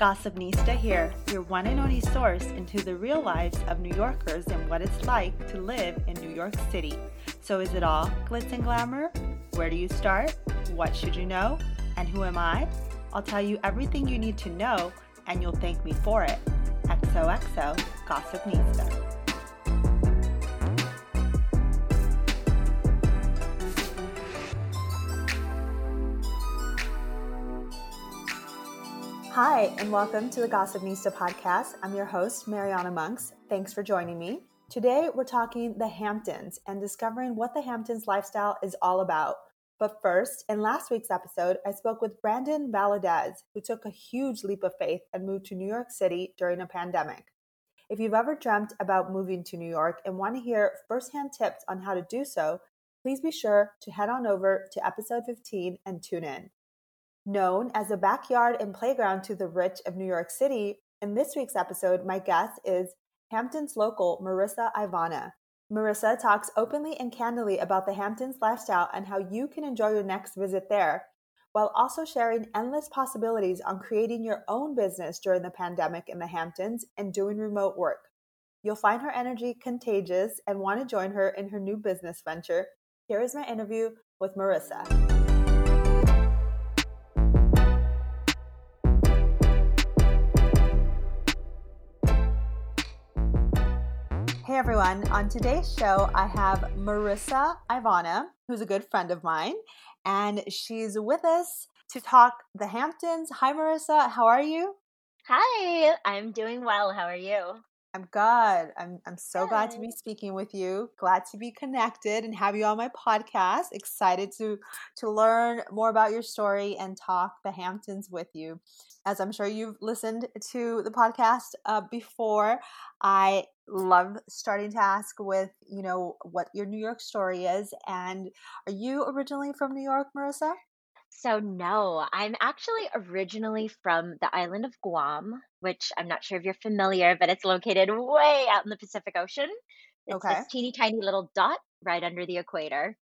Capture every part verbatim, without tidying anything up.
Gossipnista here, your one and only source into the real lives of New Yorkers and what it's like to live in New York City. So is it all glitz and glamour? Where do you start? What should you know? And who am I? I'll tell you everything you need to know, and you'll thank me for it. X O X O, Gossipnista. Hi, and welcome to the Gossipnista podcast. I'm your host, Mariana Monks. Thanks for joining me. Today, we're talking the Hamptons and discovering what the Hamptons lifestyle is all about. But first, in last week's episode, I spoke with Brandon Valadez, who took a huge leap of faith and moved to New York City during a pandemic. If you've ever dreamt about moving to New York and want to hear firsthand tips on how to do so, please be sure to head on over to episode fifteen and tune in. Known as a backyard and playground to the rich of New York City, in this week's episode, my guest is Hamptons local Marissa Ivana. Marissa talks openly and candidly about the Hamptons lifestyle and how you can enjoy your next visit there, while also sharing endless possibilities on creating your own business during the pandemic in the Hamptons and doing remote work. You'll find her energy contagious and want to join her in her new business venture. Here is my interview with Marissa. Hey everyone, on today's show I have Marissa Ivana, who's a good friend of mine, and she's with us to talk the Hamptons. Hi Marissa, how are you? Hi, I'm doing well. How are you? I'm good. I'm I'm so good. Glad to be speaking with you. Glad to be connected and have you on my podcast. Excited to to learn more about your story and talk the Hamptons with you. As I'm sure you've listened to the podcast uh, before, I love starting to ask with, you know, what your New York story is. And are you originally from New York, Marissa? So no, I'm actually originally from the island of Guam, which I'm not sure if you're familiar, but it's located way out in the Pacific Ocean. It's okay. This teeny tiny little dot right under the equator.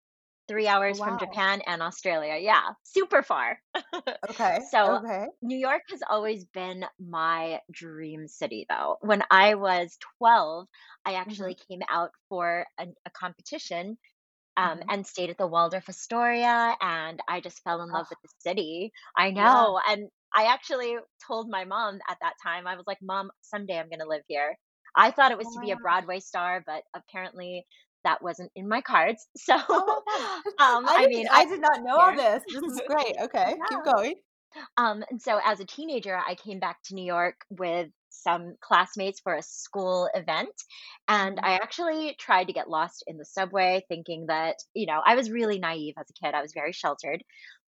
Three hours wow. from Japan and Australia. Yeah, super far. Okay. So okay. New York has always been my dream city, though. When I was twelve, I actually mm-hmm. came out for a, a competition um, mm-hmm. and stayed at the Waldorf Astoria, and I just fell in love oh. with the city. I know. Yeah. And I actually told my mom at that time, I was like, Mom, someday I'm going to live here. I thought it was oh, to be a Broadway star, but apparently that wasn't in my cards. So, um, I, I mean, I did not know all this. This is great. Okay. Yeah. Keep going. Um, and so as a teenager, I came back to New York with some classmates for a school event. And I actually tried to get lost in the subway thinking that, you know, I was really naive as a kid. I was very sheltered,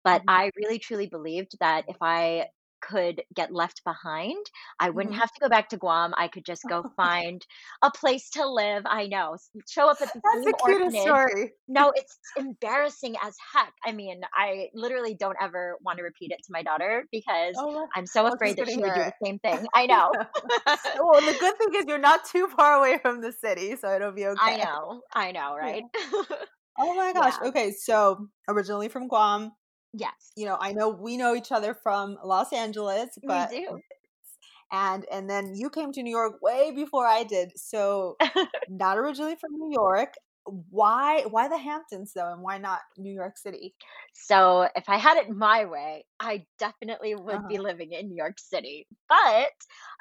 but mm-hmm. I really truly believed that if I could get left behind, I wouldn't have to go back to Guam. I could just go find a place to live. I know. Show up at the That's the cutest orphanage. Story. No, it's embarrassing as heck. I mean, I literally don't ever want to repeat it to my daughter because oh, I'm so afraid that she would do the same thing. I know. Well, the good thing is you're not too far away from the city, so it'll be okay. I know. I know, right? Yeah. Oh my gosh. Yeah. Okay, so originally from Guam. Yes. You know, I know we know each other from Los Angeles, but we do. And and then you came to New York way before I did. So not originally from New York. Why why the Hamptons though, and why not New York City? So if I had it my way, I definitely would uh-huh. be living in New York City. But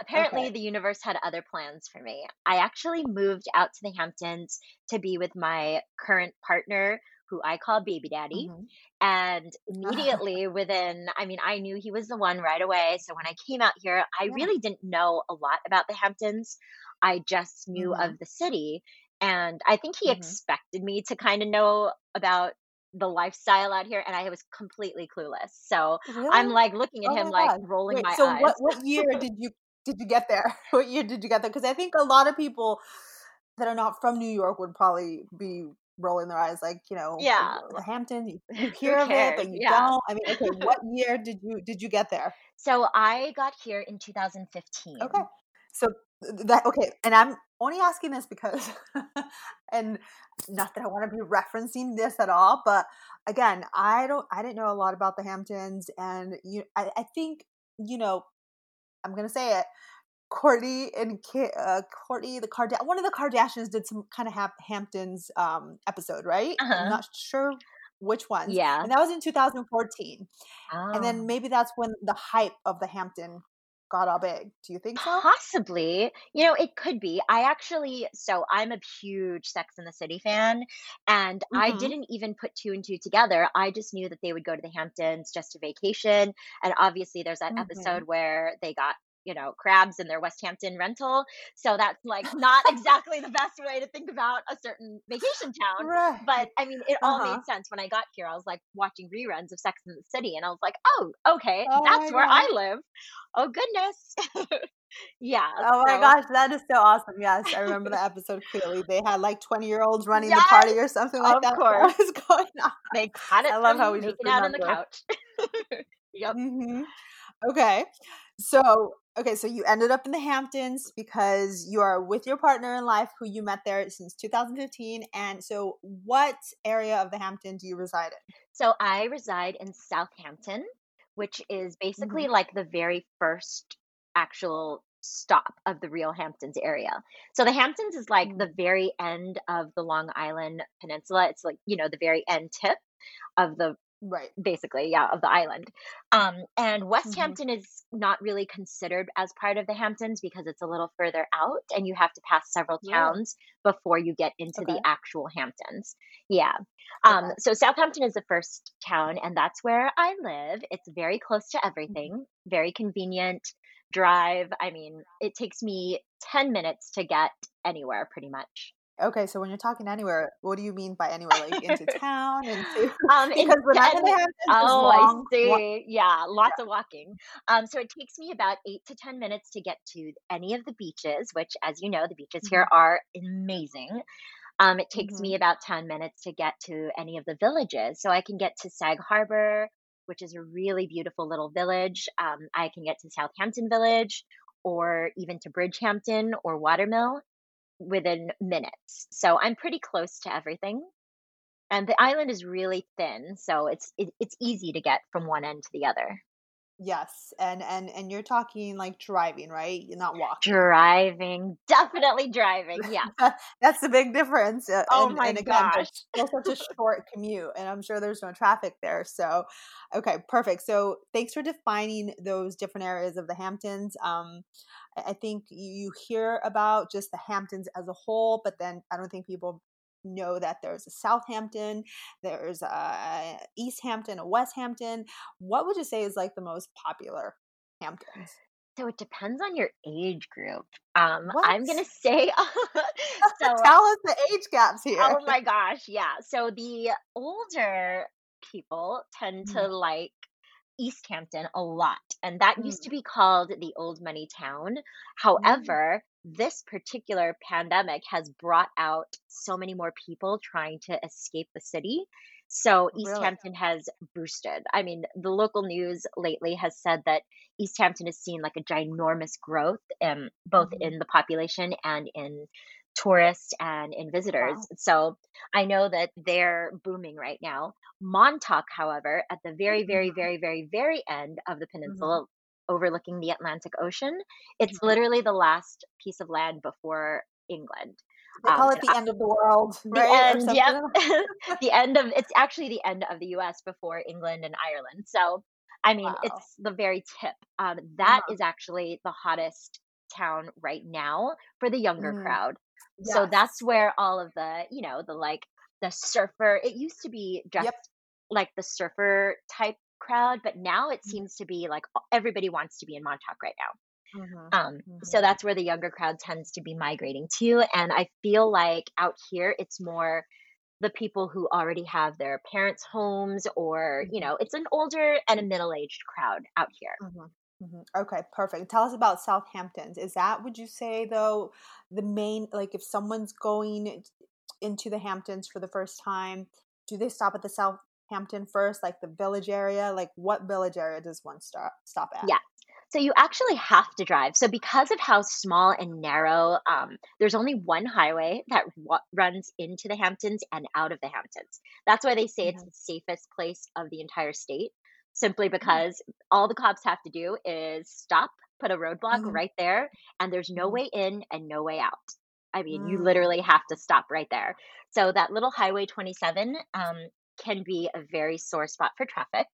apparently okay. the universe had other plans for me. I actually moved out to the Hamptons to be with my current partner, who I call baby daddy. Mm-hmm. And immediately uh-huh. within, I mean, I knew he was the one right away. So when I came out here, I yeah. really didn't know a lot about the Hamptons. I just knew mm-hmm. of the city. And I think he mm-hmm. expected me to kind of know about the lifestyle out here. And I was completely clueless. So really? I'm like looking at oh him, like God. rolling Wait, my so eyes. So what, what year did you, did you get there? What year did you get there? Because I think a lot of people that are not from New York would probably be rolling their eyes like, you know, yeah. the Hamptons, you, you hear of it, but you yeah. don't. I mean, okay, what year did you did you get there? So I got here in two thousand fifteen. Okay. So that, okay. And I'm only asking this because, and not that I want to be referencing this at all, but again, I don't, I didn't know a lot about the Hamptons. And you, I, I think, you know, I'm going to say it. Courtney and Ki- uh, Courtney, the Kardashian, one of the Kardashians did some kind of ha- Hamptons um, episode, right? Uh-huh. I'm not sure which one. Yeah. And that was in two thousand fourteen. Oh. And then maybe that's when the hype of the Hampton got all big. Do you think so? Possibly. You know, it could be. I actually, so I'm a huge Sex and the City fan, and mm-hmm. I didn't even put two and two together. I just knew that they would go to the Hamptons just to vacation. And obviously there's that mm-hmm. episode where they got, you know, crabs in their Westhampton rental. So that's like not exactly the best way to think about a certain vacation town. Right. But I mean, it uh-huh. all made sense. When I got here, I was like watching reruns of Sex and the City, and I was like, oh, okay, oh that's where gosh. I live. Oh, goodness. yeah. Oh so. my gosh, that is so awesome. Yes, I remember the episode clearly. They had like twenty-year-olds running yes, the party or something like of that. Of course. What was going on? They caught it. I love how we just out on the couch. yep. Mm-hmm. Okay. So, okay. So you ended up in the Hamptons because you are with your partner in life who you met there since two thousand fifteen. And so what area of the Hampton do you reside in? So I reside in Southampton, which is basically mm-hmm. like the very first actual stop of the real Hamptons area. So the Hamptons is like mm-hmm. the very end of the Long Island Peninsula. It's like, you know, the very end tip of the Right. Basically, yeah, of the island. Um, and Westhampton mm-hmm. is not really considered as part of the Hamptons because it's a little further out and you have to pass several towns yeah. before you get into okay. the actual Hamptons. Yeah. Um, okay. So Southampton is the first town, and that's where I live. It's very close to everything, mm-hmm. very convenient drive. I mean, it takes me ten minutes to get anywhere pretty much. Okay, so when you're talking anywhere, what do you mean by anywhere? Like into town? Into, um, because when I'm in the Hamptons, oh, long, I see. Walk- yeah, lots yeah. of walking. Um, so it takes me about eight to ten minutes to get to any of the beaches, which, as you know, the beaches mm-hmm. here are amazing. Um, it takes mm-hmm. me about ten minutes to get to any of the villages, so I can get to Sag Harbor, which is a really beautiful little village. Um, I can get to Southampton Village, or even to Bridgehampton or Watermill within minutes. So I'm pretty close to everything. And the island is really thin, so it's it, it's easy to get from one end to the other. Yes. And and and you're talking like driving, right? You're not walking. Driving. Definitely driving. Yeah. That's the big difference. Uh, oh and, my and again, gosh. It's such a short commute, and I'm sure there's no traffic there. So, okay, perfect. So, thanks for defining those different areas of the Hamptons. Um I think you hear about just the Hamptons as a whole, but then I don't think people know that there's a Southampton, there's a East Hampton, a West Hampton. What would you say is like the most popular Hamptons? So it depends on your age group. Um, I'm going to say. so, Tell us the age gaps here. Oh my gosh. Yeah. So the older people tend to like East Hampton a lot. And that mm. used to be called the old money town. However, mm. this particular pandemic has brought out so many more people trying to escape the city. So East really? Hampton has boosted. I mean, the local news lately has said that East Hampton has seen like a ginormous growth um, both mm. in the population and in tourists and in visitors. Wow. So I know that they're booming right now. Montauk, however, at the very, very, very, very, very end of the peninsula mm-hmm. overlooking the Atlantic Ocean, it's literally the last piece of land before England. They call um, it the I, end of the world, right? The end, yep. the end of, it's actually the end of the U S before England and Ireland. So, I mean, wow. it's the very tip. Um, that wow. is actually the hottest town right now for the younger mm. crowd. Yes. So that's where all of the, you know, the like the surfer, it used to be just yep. like the surfer type crowd, but now it seems to be like everybody wants to be in Montauk right now. Mm-hmm. Um, mm-hmm. So that's where the younger crowd tends to be migrating to. And I feel like out here, it's more the people who already have their parents' homes or, mm-hmm. you know, it's an older and a middle-aged crowd out here. Mm-hmm. Mm-hmm. Okay, perfect. Tell us about Southampton's. Is that, would you say, though, the main, like if someone's going into the Hamptons for the first time, do they stop at the Southampton first, like the village area? Like what village area does one stop stop at? Yeah. So you actually have to drive. So because of how small and narrow, um, there's only one highway that w- runs into the Hamptons and out of the Hamptons. That's why they say mm-hmm. it's the safest place of the entire state. Simply because all the cops have to do is stop put a roadblock mm-hmm. right there, and there's no way in and no way out. I mean, mm. you literally have to stop right there. So that little Highway twenty-seven um, can be a very sore spot for traffic.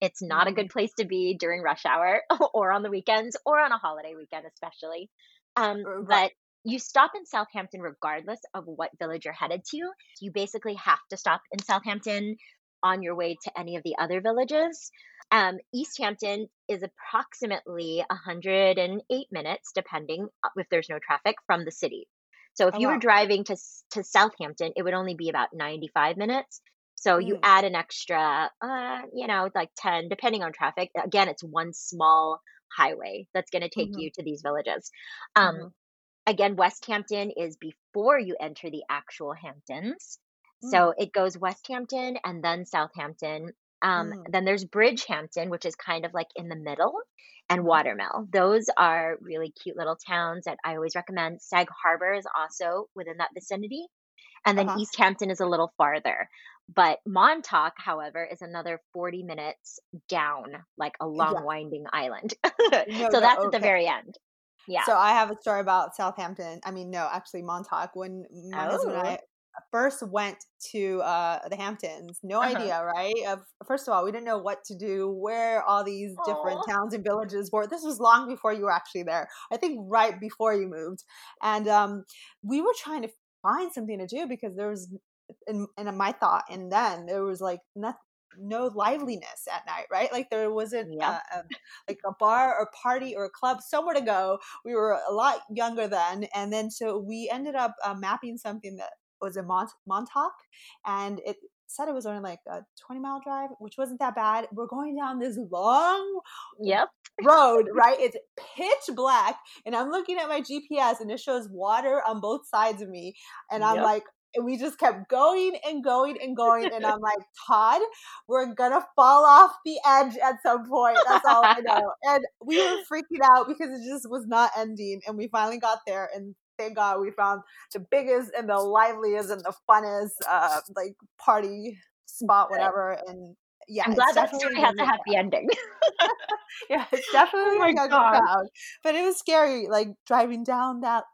It's not mm. a good place to be during rush hour or on the weekends or on a holiday weekend, especially. Um, right. But you stop in Southampton regardless of what village you're headed to. You basically have to stop in Southampton on your way to any of the other villages. Um, East Hampton is approximately one hundred eight minutes, depending if there's no traffic, from the city. So if oh, you were wow. driving to to Southampton, it would only be about ninety-five minutes. So mm. you add an extra, uh, you know, like ten, depending on traffic. Again, it's one small highway that's going to take mm-hmm. you to these villages. Um, mm-hmm. Again, Westhampton is before you enter the actual Hamptons. Mm. So it goes Westhampton and then Southampton. Um, mm. Then there's Bridgehampton, which is kind of like in the middle, and Watermill. Those are really cute little towns that I always recommend. Sag Harbor is also within that vicinity. And then uh-huh. East Hampton is a little farther. But Montauk, however, is another forty minutes down, like a long yeah. winding island. no, so that's no, okay. at the very end. Yeah. So I have a story about Southampton. I mean, no, actually Montauk. When my oh. husband and I first went to uh, the Hamptons, no uh-huh. idea, right? Uh, first of all, we didn't know what to do, where all these Aww. different towns and villages were. This was long before you were actually there. I think right before you moved. And um, we were trying to find something to do because there was, in, in my thought, and then there was like nothing. No liveliness at night, right? Like there wasn't yeah. uh, a, like a bar or party or a club somewhere to go. We were a lot younger then, and then so we ended up uh, mapping something that was in Mont- Montauk, and it said it was only like a twenty mile drive, which wasn't that bad. We're going down this long yep. road, right? It's pitch black, and I'm looking at my G P S, and it shows water on both sides of me, and I'm yep. like. And we just kept going and going and going. And I'm like, Todd, we're going to fall off the edge at some point. That's all I know. And we were freaking out because it just was not ending. And we finally got there. And thank God we found the biggest and the liveliest and the funnest uh, like party spot, whatever. And yeah, I'm glad that story has a happy ending. yeah, it's definitely oh my a God. crowd. But it was scary, like driving down that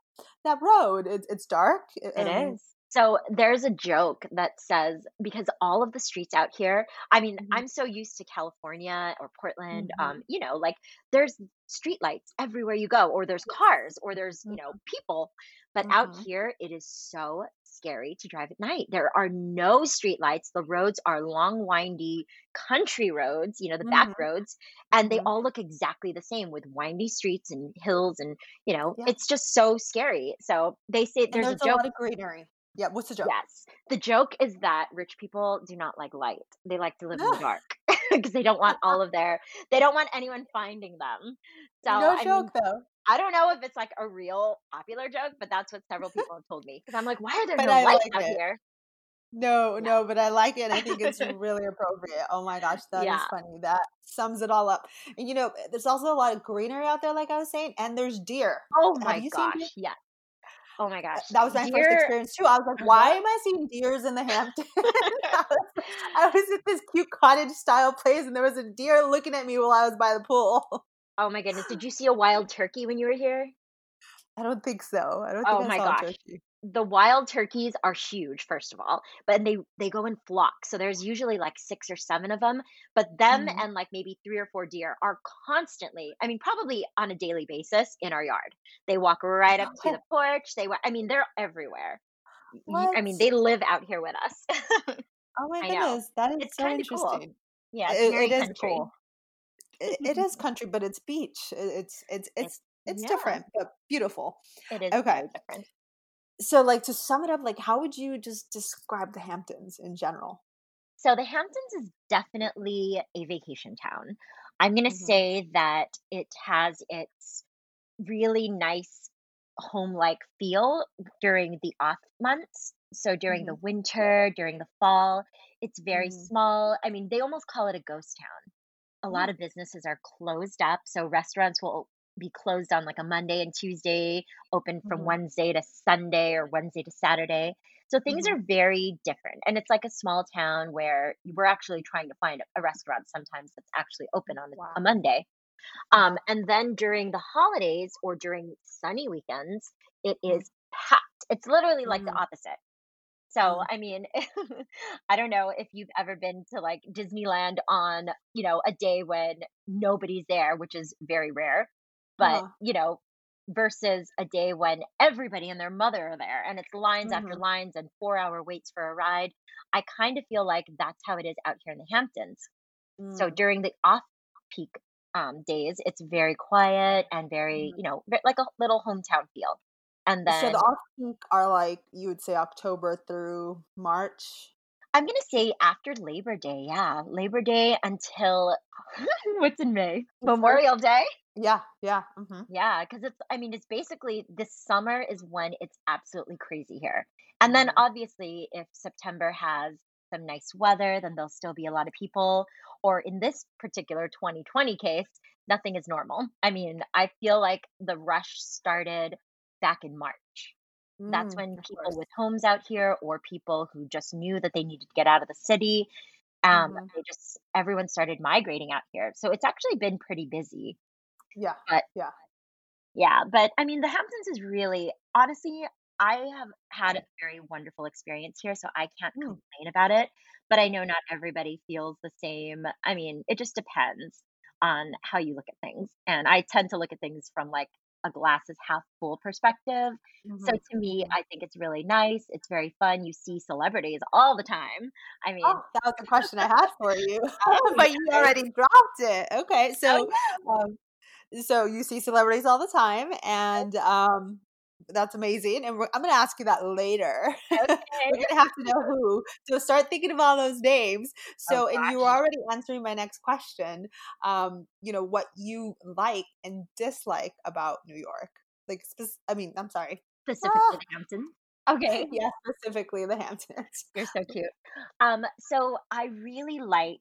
that road. It, it's dark. It, it um, is. So there's a joke that says, because all of the streets out here, I mean, mm-hmm. I'm so used to California or Portland, mm-hmm. um, you know, like there's streetlights everywhere you go, or there's cars, or there's, you know, people. But mm-hmm. out here, it is so scary to drive at night. There are no streetlights. The roads are long, windy country roads, you know, the mm-hmm. back roads, and mm-hmm. they all look exactly the same with windy streets and hills. And, you know, yeah. it's just so scary. So they say there's, there's a joke. A lot of greenery. Yeah, what's the joke? Yes. The joke is that rich people do not like light. They like to live in the dark because they don't want all of their, they don't want anyone finding them. So, no I joke mean, though. I don't know if it's like a real popular joke, but that's what several people have told me. Because I'm like, why are there but no I light like out it. Here? No, no, no, but I like it. And I think it's really appropriate. Oh my gosh, that yeah. is funny. That sums it all up. And you know, there's also a lot of greenery out there, like I was saying, and there's deer. Oh my gosh, yeah. Oh my gosh. That was my deer. First experience too. I was like, why am I seeing deers in the Hamptons? I, was, I was at this cute cottage style place and there was a deer looking at me while I was by the pool. Oh my goodness. Did you see a wild turkey when you were here? I don't think so. I don't think oh I my saw gosh. a turkey. The wild turkeys are huge, first of all, but they, they go in flocks. So there's usually like six or seven of them, but them mm-hmm. and like maybe three or four deer are constantly, I mean, probably on a daily basis in our yard. They walk right up to the porch. They, I mean, they're everywhere. What? I mean, they live out here with us. Oh my goodness. That is it's so interesting. Cool. Yeah. It's it, very it is country. Cool. it, it is country, but it's beach. It's, it's, it's, it's, it's yeah. different, but beautiful. It is okay. Very different. So like to sum it up, like how would you just describe the Hamptons in general? So the Hamptons is definitely a vacation town. I'm going to mm-hmm. say that it has its really nice home-like feel during the off months. So during mm-hmm. the winter, during the fall, it's very mm-hmm. small. I mean, they almost call it a ghost town. A mm-hmm. lot of businesses are closed up. So restaurants will be closed on like a Monday and Tuesday, open from mm-hmm. Wednesday to Sunday or Wednesday to Saturday. So things mm-hmm. are very different. And it's like a small town where we're actually trying to find a restaurant sometimes that's actually open on wow. a Monday Um, and then during the holidays or during sunny weekends, it is packed. It's literally like mm. the opposite. So, I mean, I don't know if you've ever been to like Disneyland on, you know, a day when nobody's there, which is very rare, but, oh. you know, versus a day when everybody and their mother are there and it's lines mm-hmm. after lines and four hour waits for a ride. I kind of feel like that's how it is out here in the Hamptons. Mm. So during the off peak um, days, it's very quiet and very, mm. you know, like a little hometown feel. And then, so the off peak are like, you would say October through March? I'm going to say after Labor Day, yeah. Labor Day until, what's in May? Memorial Day? Yeah, yeah. Mm-hmm. Yeah, because it's, I mean, it's basically, this summer is when it's absolutely crazy here. And then obviously, if September has some nice weather, then there'll still be a lot of people. Or in this particular twenty twenty case, nothing is normal. I mean, I feel like the rush started back in March. Mm, That's when people with homes out here or people who just knew that they needed to get out of the city, um, mm-hmm. they just, everyone started migrating out here. So it's actually been pretty busy. Yeah. But, yeah. Yeah. But I mean, the Hamptons is really, honestly, I have had a very wonderful experience here, so I can't mm. complain about it. But I know not everybody feels the same. I mean, it just depends on how you look at things. And I tend to look at things from like a glass is half full perspective. Mm-hmm. So to me, I think it's really nice. It's very fun. You see celebrities all the time. I mean, oh, that was the question I had for you, oh, but you already dropped it. Okay. So, oh, yeah. um, so you see celebrities all the time, and um, that's amazing. And we're, I'm going to ask you that later. Okay. We're going to have to know who. So start thinking of all those names. So, oh, and you are already answering my next question. Um, you know, what you like and dislike about New York. Like, spe- I mean, I'm sorry. Specifically ah. the Hamptons. Okay. Yeah, specifically the Hamptons. You're so cute. Um, so I really like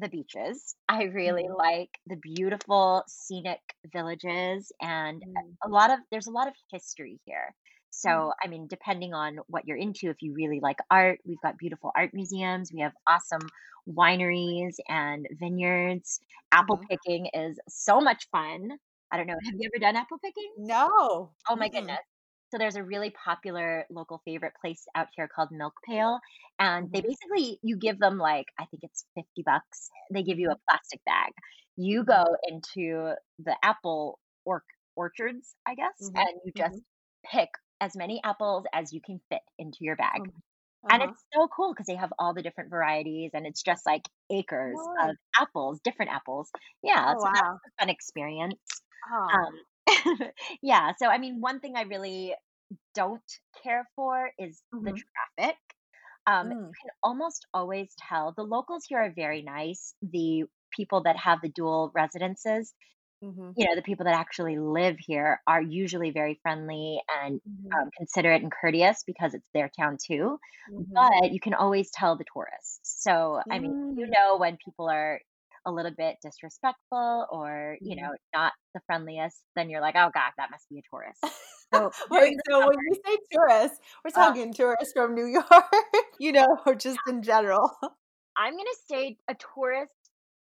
the beaches. I really mm. like the beautiful scenic villages, and mm. a lot of there's a lot of history here. So, mm. I mean, depending on what you're into, if you really like art, we've got beautiful art museums, we have awesome wineries and vineyards. Apple mm. picking is so much fun. I don't know. Have you ever done apple picking? No. Oh my mm. goodness. So there's a really popular local favorite place out here called Milk Pail. And they basically, you give them like, I think it's fifty bucks. They give you a plastic bag. You go into the apple or- orchards, I guess, mm-hmm. and you just mm-hmm. pick as many apples as you can fit into your bag. Uh-huh. And it's so cool because they have all the different varieties, and it's just like acres Whoa. of apples, different apples. Yeah. Oh, so wow. that's a fun experience. Oh. Um, yeah. So, I mean, one thing I really don't care for is mm-hmm. the traffic. Um, mm. You can almost always tell. The locals here are very nice. The people that have the dual residences, mm-hmm. you know, the people that actually live here are usually very friendly and mm-hmm. um, considerate and courteous because it's their town too. Mm-hmm. But you can always tell the tourists. So, mm. I mean, you know, when people are a little bit disrespectful or, you know, not the friendliest, then you're like, oh God, that must be a tourist. So, Wait, so when you say tourists, we're talking uh, tourists from New York, you know, or just in general. I'm going to say a tourist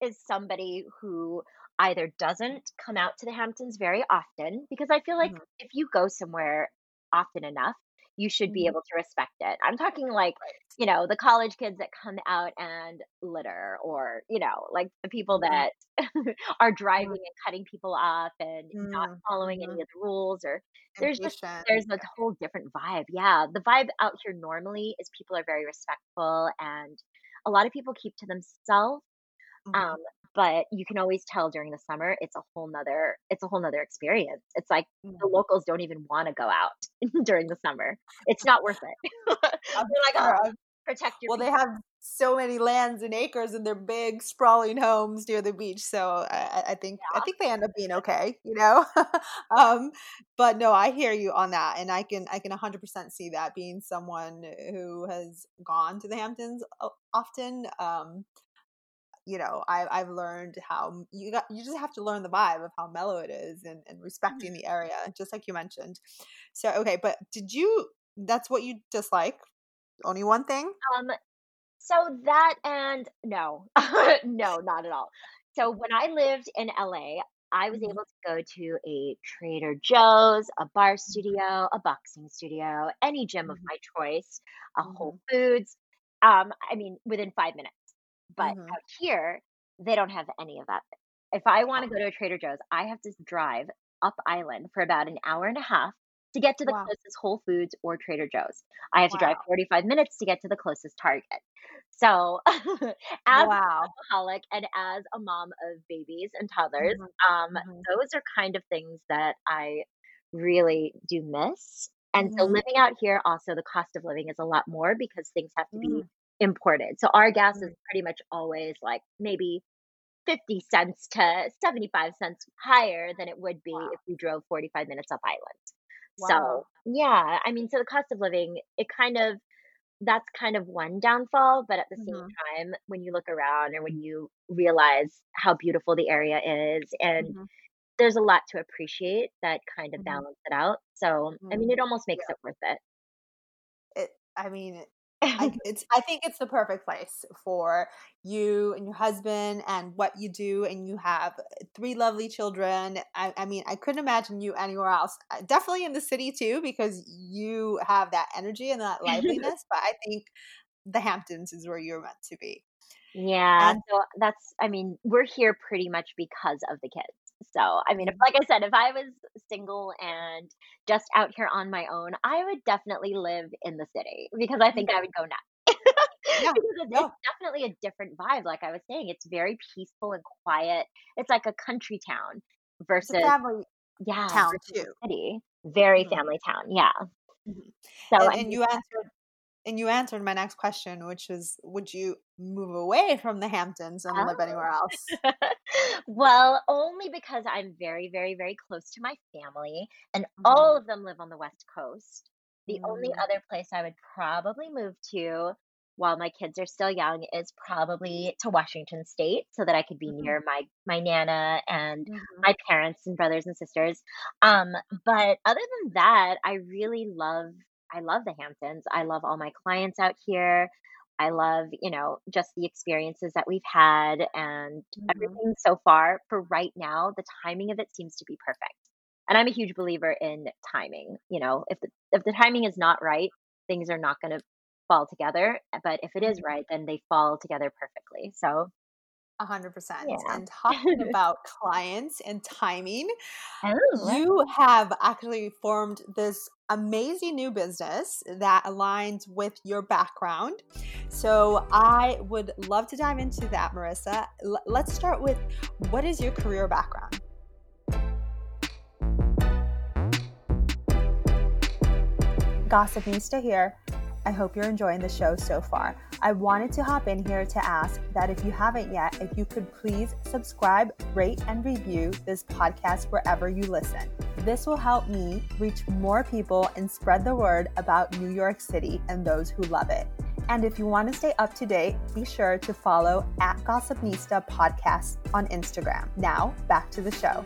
is somebody who either doesn't come out to the Hamptons very often, because I feel like mm-hmm. if you go somewhere often enough, you should be able to respect it. I'm talking like, you know, the college kids that come out and litter, or, you know, like the people that are driving mm-hmm. and cutting people off and mm-hmm. not following mm-hmm. any of the rules, or there's just, there's a whole different vibe. Yeah. The vibe out here normally is people are very respectful, and a lot of people keep to themselves. Mm-hmm. Um, but you can always tell during the summer, it's a whole nother, it's a whole nother experience. It's like mm. the locals don't even want to go out during the summer. It's not worth it. I'm like, oh, protect your Well, people. They have so many lands and acres in their big sprawling homes near the beach. So I, I think, yeah. I think they end up being okay, you know? um, but no, I hear you on that. And I can, I can a hundred percent see that being someone who has gone to the Hamptons often. Um, You know, I've I've learned how you got, you just have to learn the vibe of how mellow it is, and, and respecting the area, just like you mentioned. So okay, but did you? That's what you dislike? Only one thing? Um, so that and no, no, not at all. So when I lived in L A, I was able to go to a Trader Joe's, a bar studio, a boxing studio, any gym of my choice, a Whole Foods. Um, I mean, within five minutes. But mm-hmm. out here, they don't have any of that. If I want to go to a Trader Joe's, I have to drive up island for about an hour and a half to get to the wow. closest Whole Foods or Trader Joe's. I have wow. to drive forty-five minutes to get to the closest Target. So as wow. an alcoholic and as a mom of babies and toddlers, mm-hmm. um, mm-hmm. those are kind of things that I really do miss. And mm-hmm. so living out here, also the cost of living is a lot more because things have to be mm. imported. So our gas mm. is pretty much always like maybe fifty cents to seventy-five cents higher than it would be wow. if we drove forty-five minutes up island. Wow. So yeah, I mean, so the cost of living, it kind of, that's kind of one downfall. But at the mm-hmm. same time, when you look around and when you realize how beautiful the area is, and mm-hmm. there's a lot to appreciate that kind of mm-hmm. balance it out. So, mm-hmm. I mean, it almost makes yeah. it worth it. It, I mean, I, it's, I think it's the perfect place for you and your husband and what you do. And you have three lovely children. I, I mean, I couldn't imagine you anywhere else, definitely in the city too, because you have that energy and that liveliness, but I think the Hamptons is where you're meant to be. Yeah. And so that's, I mean, we're here pretty much because of the kids. So, I mean, if, like I said, if I was single and just out here on my own, I would definitely live in the city because I think I would go nuts. Yeah, it's yeah. definitely a different vibe. Like I was saying, it's very peaceful and quiet. It's like a country town versus it's a family yeah, town versus too. City. Very mm-hmm. family town. Yeah. Mm-hmm. So, and, and you answered. And you answered my next question, which is, would you move away from the Hamptons and oh. live anywhere else? Well, only because I'm very, very, very close to my family, and mm-hmm. all of them live on the West Coast. The mm-hmm. only other place I would probably move to while my kids are still young is probably to Washington State, so that I could be mm-hmm. near my, my Nana and mm-hmm. my parents and brothers and sisters. Um, but other than that, I really love I love the Hamptons. I love all my clients out here. I love, you know, just the experiences that we've had and mm-hmm. everything so far. For right now, the timing of it seems to be perfect. And I'm a huge believer in timing. You know, if the, if the timing is not right, things are not going to fall together. But if it is right, then they fall together perfectly. So A hundred percent. And talking about clients and timing, oh. you have actually formed this amazing new business that aligns with your background. So I would love to dive into that, Marissa. L- let's start with, what is your career background? Gossip Nista here. I hope you're enjoying the show so far. I wanted to hop in here to ask that if you haven't yet, if you could please subscribe, rate, and review this podcast wherever you listen. This will help me reach more people and spread the word about New York City and those who love it. And if you want to stay up to date, be sure to follow at Gossipnista Podcast on Instagram. Now, back to the show.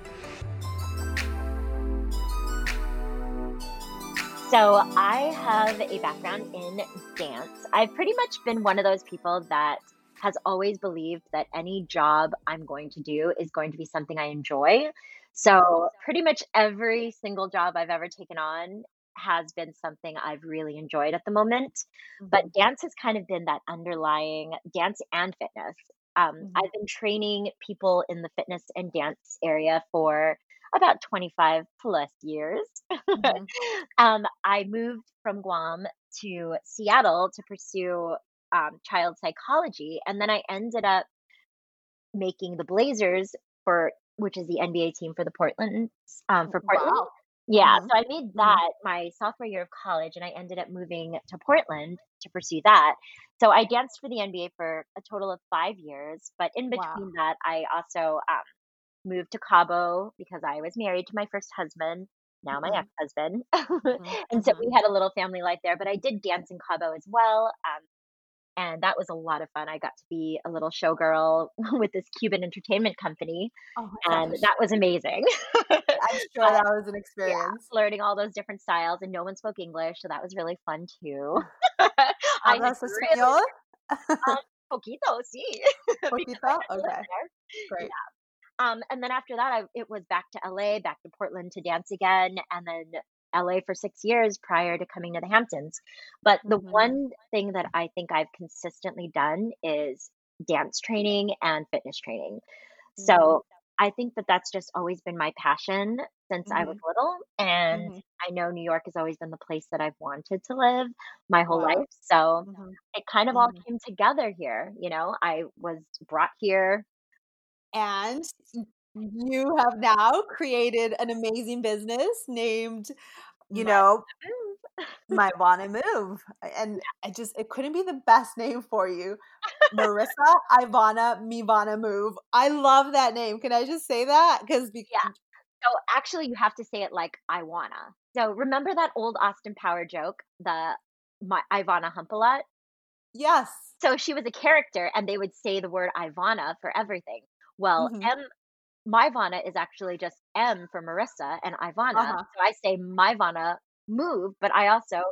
So I have a background in dance. I've pretty much been one of those people that has always believed that any job I'm going to do is going to be something I enjoy. So pretty much every single job I've ever taken on has been something I've really enjoyed at the moment. Mm-hmm. But dance has kind of been that underlying, dance and fitness. Um, mm-hmm. I've been training people in the fitness and dance area for about twenty-five plus years. Mm-hmm. um, I moved from Guam to Seattle to pursue um, child psychology. And then I ended up making the Blazers for, which is the N B A team for the Portland, um, for Portland. Wow. Yeah. Mm-hmm. So I made that my sophomore year of college, and I ended up moving to Portland to pursue that. So I danced for the N B A for a total of five years. But in between wow. that, I also, um, moved to Cabo because I was married to my first husband, now my mm-hmm. ex-husband. Mm-hmm. And so we had a little family life there, but I did dance in Cabo as well. Um, and that was a lot of fun. I got to be a little showgirl with this Cuban entertainment company. Oh and gosh. That was amazing. I'm sure that was an experience. Yeah, learning all those different styles, and no one spoke English. So that was really fun too. I was really, um, poquito, sí. Poquito? Okay, great. Yeah. Um, and then after that, I, it was back to L A, back to Portland to dance again, and then L A for six years prior to coming to the Hamptons. But the mm-hmm. one thing that I think I've consistently done is dance training and fitness training. Mm-hmm. So I think that that's just always been my passion since mm-hmm. I was little. And mm-hmm. I know New York has always been the place that I've wanted to live my whole wow. life. So mm-hmm. it kind of mm-hmm. all came together here. You know, I was brought here. And you have now created an amazing business named, you know, Mivana Move. And I just, it couldn't be the best name for you. Marissa Ivana Mivana Move. I love that name. Can I just say that? Because because yeah. So actually you have to say it like Iwana. So remember that old Austin Power joke, the my, Ivana Humpalut? Yes. So she was a character and they would say the word Ivana for everything. Well, mm-hmm. M Mivana is actually just M for Marissa and Ivana. Uh-huh. So I say Mivana Move, but I also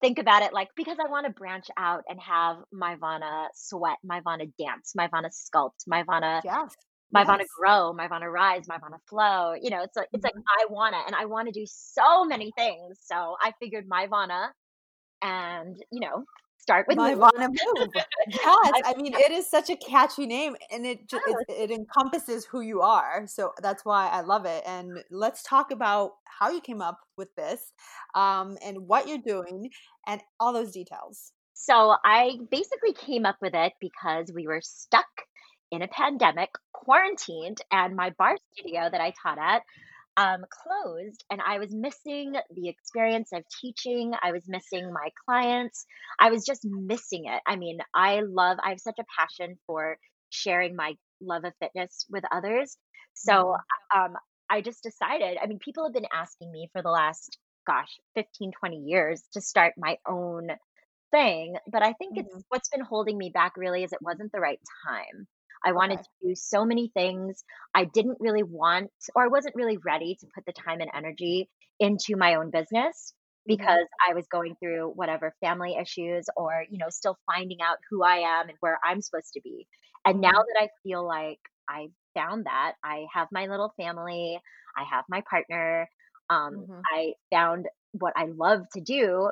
think about it like, because I want to branch out and have Mivana sweat, Mivana dance, Mivana sculpt, Mivana, yes. Mivana yes. grow, Mivana rise, Mivana flow. You know, it's like, it's mm-hmm. like I wanna, and I want to do so many things. So I figured Mivana and, you know, start with Mivana Move. Yes, I mean it is such a catchy name, and it, just, it it encompasses who you are. So that's why I love it. And let's talk about how you came up with this, um, and what you're doing, and all those details. So I basically came up with it because we were stuck in a pandemic, quarantined, and my bar studio that I taught at um, closed, and I was missing the experience of teaching. I was missing my clients. I was just missing it. I mean, I love, I have such a passion for sharing my love of fitness with others. So, um, I just decided, I mean, people have been asking me for the last, gosh, fifteen, twenty years to start my own thing. But I think mm-hmm. it's what's been holding me back really is it wasn't the right time. I wanted okay. to do so many things. I didn't really want, or I wasn't really ready to put the time and energy into my own business because mm-hmm. I was going through whatever family issues or, you know, still finding out who I am and where I'm supposed to be. And now that I feel like I found that, I have my little family, I have my partner, um, mm-hmm. I found what I love to do,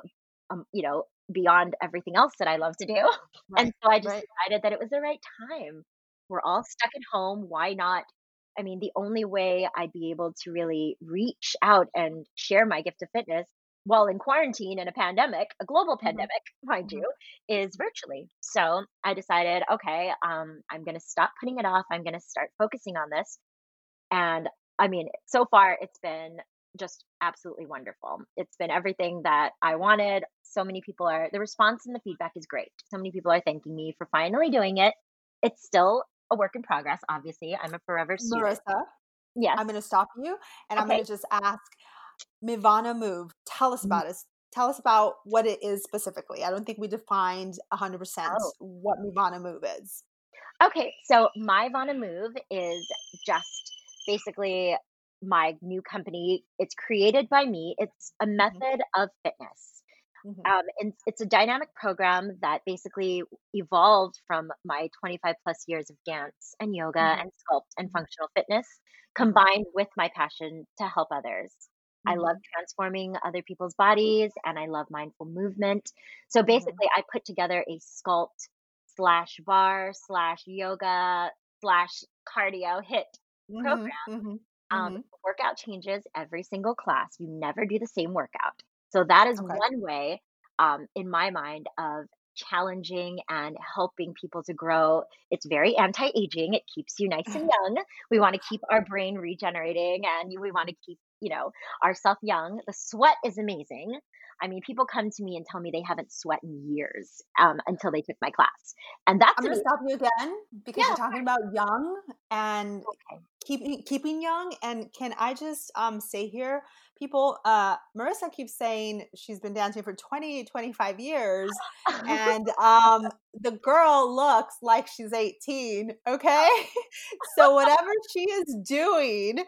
um, you know, beyond everything else that I love to do. Right. And so I just right. decided that it was the right time. We're all stuck at home. Why not? I mean, the only way I'd be able to really reach out and share my gift of fitness while in quarantine in a pandemic, a global pandemic, mm-hmm. mind you, is virtually. So I decided, okay, um, I'm going to stop putting it off. I'm going to start focusing on this. And I mean, so far it's been just absolutely wonderful. It's been everything that I wanted. So many people are, the response and the feedback is great. So many people are thanking me for finally doing it. It's still a work in progress, obviously. I'm a forever student. Marissa, yes. I'm going to stop you and okay. I'm going to just ask Mivana Move, tell us about mm-hmm. us. Tell us about what it is specifically. I don't think we defined one hundred percent oh. what Mivana Move is. Okay, so Mivana Move is just basically my new company. It's created by me. It's a method mm-hmm. of fitness. Mm-hmm. Um, and it's a dynamic program that basically evolved from my twenty-five plus years of dance and yoga mm-hmm. and sculpt and functional fitness combined with my passion to help others. Mm-hmm. I love transforming other people's bodies and I love mindful movement. So basically mm-hmm. I put together a sculpt slash bar slash yoga slash cardio hit mm-hmm. program. Mm-hmm. Um, mm-hmm. Workout changes every single class. You never do the same workout. So that is okay. one way, um, in my mind, of challenging and helping people to grow. It's very anti-aging. It keeps you nice and young. We want to keep our brain regenerating and we want to keep, you know, ourselves young. The sweat is amazing. I mean, people come to me and tell me they haven't sweat in years um, until they took my class. And that's I'm going to stop you again because yeah. you're talking about young and okay. keep, keeping young. And can I just um, say here, people, uh, Marissa keeps saying she's been dancing for twenty, twenty-five years and um, the girl looks like she's eighteen. Okay. So whatever she is doing,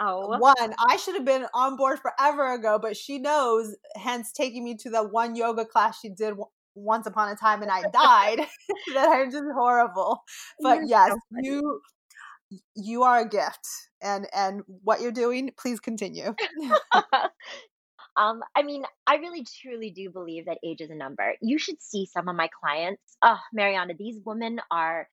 oh, one, I should have been on board forever ago, but she knows, hence taking me to the one yoga class she did w- once upon a time and I died, that I'm just horrible. But You're yes, so you you are a gift, and and what you're doing, please continue. um, I mean, I really truly do believe that age is a number. You should see some of my clients. Oh, Mariana, these women are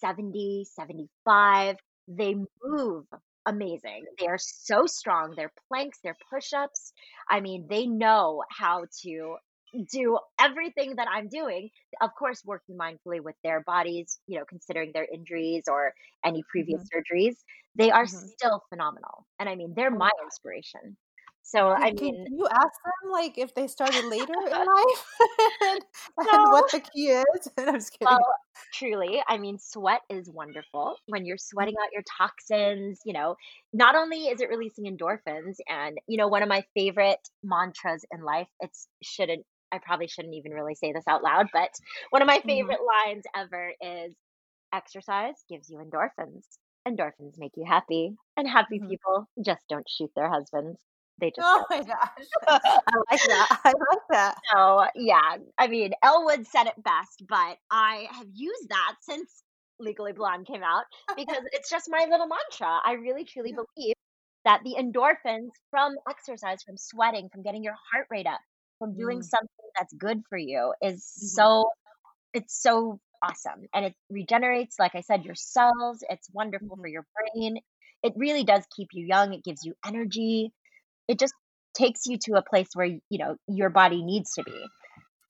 seventy, seventy-five. They move amazing. They are so strong. Their planks, their push-ups. I mean, they know how to do everything that I'm doing, of course, working mindfully with their bodies, you know, considering their injuries or any previous mm-hmm. surgeries. They are mm-hmm. still phenomenal. And I mean, they're my inspiration. So I Can mean, you ask them like if they started later in life and, so, and what the key is? And I'm just kidding. Well, truly, I mean, sweat is wonderful. When you're sweating out your toxins, you know, not only is it releasing endorphins, and you know, one of my favorite mantras in life, it's shouldn't I probably shouldn't even really say this out loud, but one of my favorite mm-hmm. lines ever is exercise gives you endorphins. Endorphins make you happy, and happy mm-hmm. people just don't shoot their husbands. They just oh my gosh. I like that. I like that. So yeah, I mean, Elwood said it best, but I have used that since Legally Blonde came out because it's just my little mantra. I really truly believe that the endorphins from exercise, from sweating, from getting your heart rate up, from doing mm. something that's good for you is mm-hmm. so it's so awesome. And it regenerates, like I said, your cells. It's wonderful mm-hmm. for your brain. It really does keep you young. It gives you energy. It just takes you to a place where, you know, your body needs to be.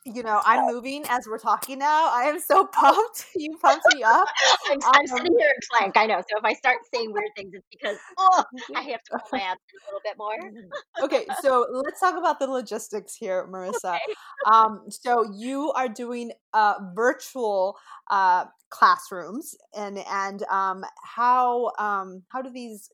You know, I'm moving as we're talking now. I am so pumped. You pumped me up. I'm, I'm sitting here in blank. I know. So if I start saying weird things, it's because oh, I have to pull my abs a little bit more. Okay. So let's talk about the logistics here, Marissa. Okay. Um, so you are doing uh, virtual uh, classrooms, and and um, how um, how do these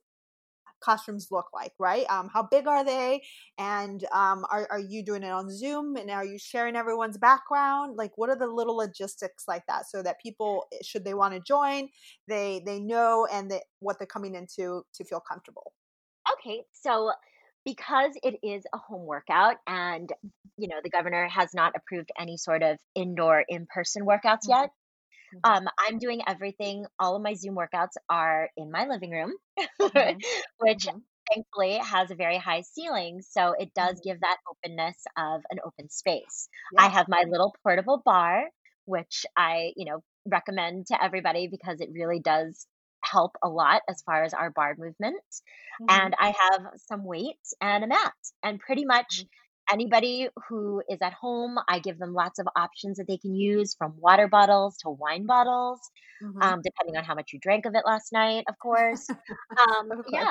classrooms look like, right? Um, how big are they? And um, are, are you doing it on Zoom? And are you sharing everyone's background? Like, what are the little logistics like that so that people, should they want to join, they they know and they, what they're coming into to feel comfortable? Okay, so because it is a home workout and, you know, the governor has not approved any sort of indoor in-person workouts mm-hmm. yet, Um, I'm doing everything. All of my Zoom workouts are in my living room, mm-hmm. which mm-hmm. thankfully has a very high ceiling. So it does mm-hmm. give that openness of an open space. Yeah. I have my little portable bar, which I, you know, recommend to everybody because it really does help a lot as far as our bar movement. Mm-hmm. And I have some weights and a mat, and pretty much anybody who is at home, I give them lots of options that they can use, from water bottles to wine bottles, mm-hmm. um, depending on how much you drank of it last night, of course. Um, of course. Yeah,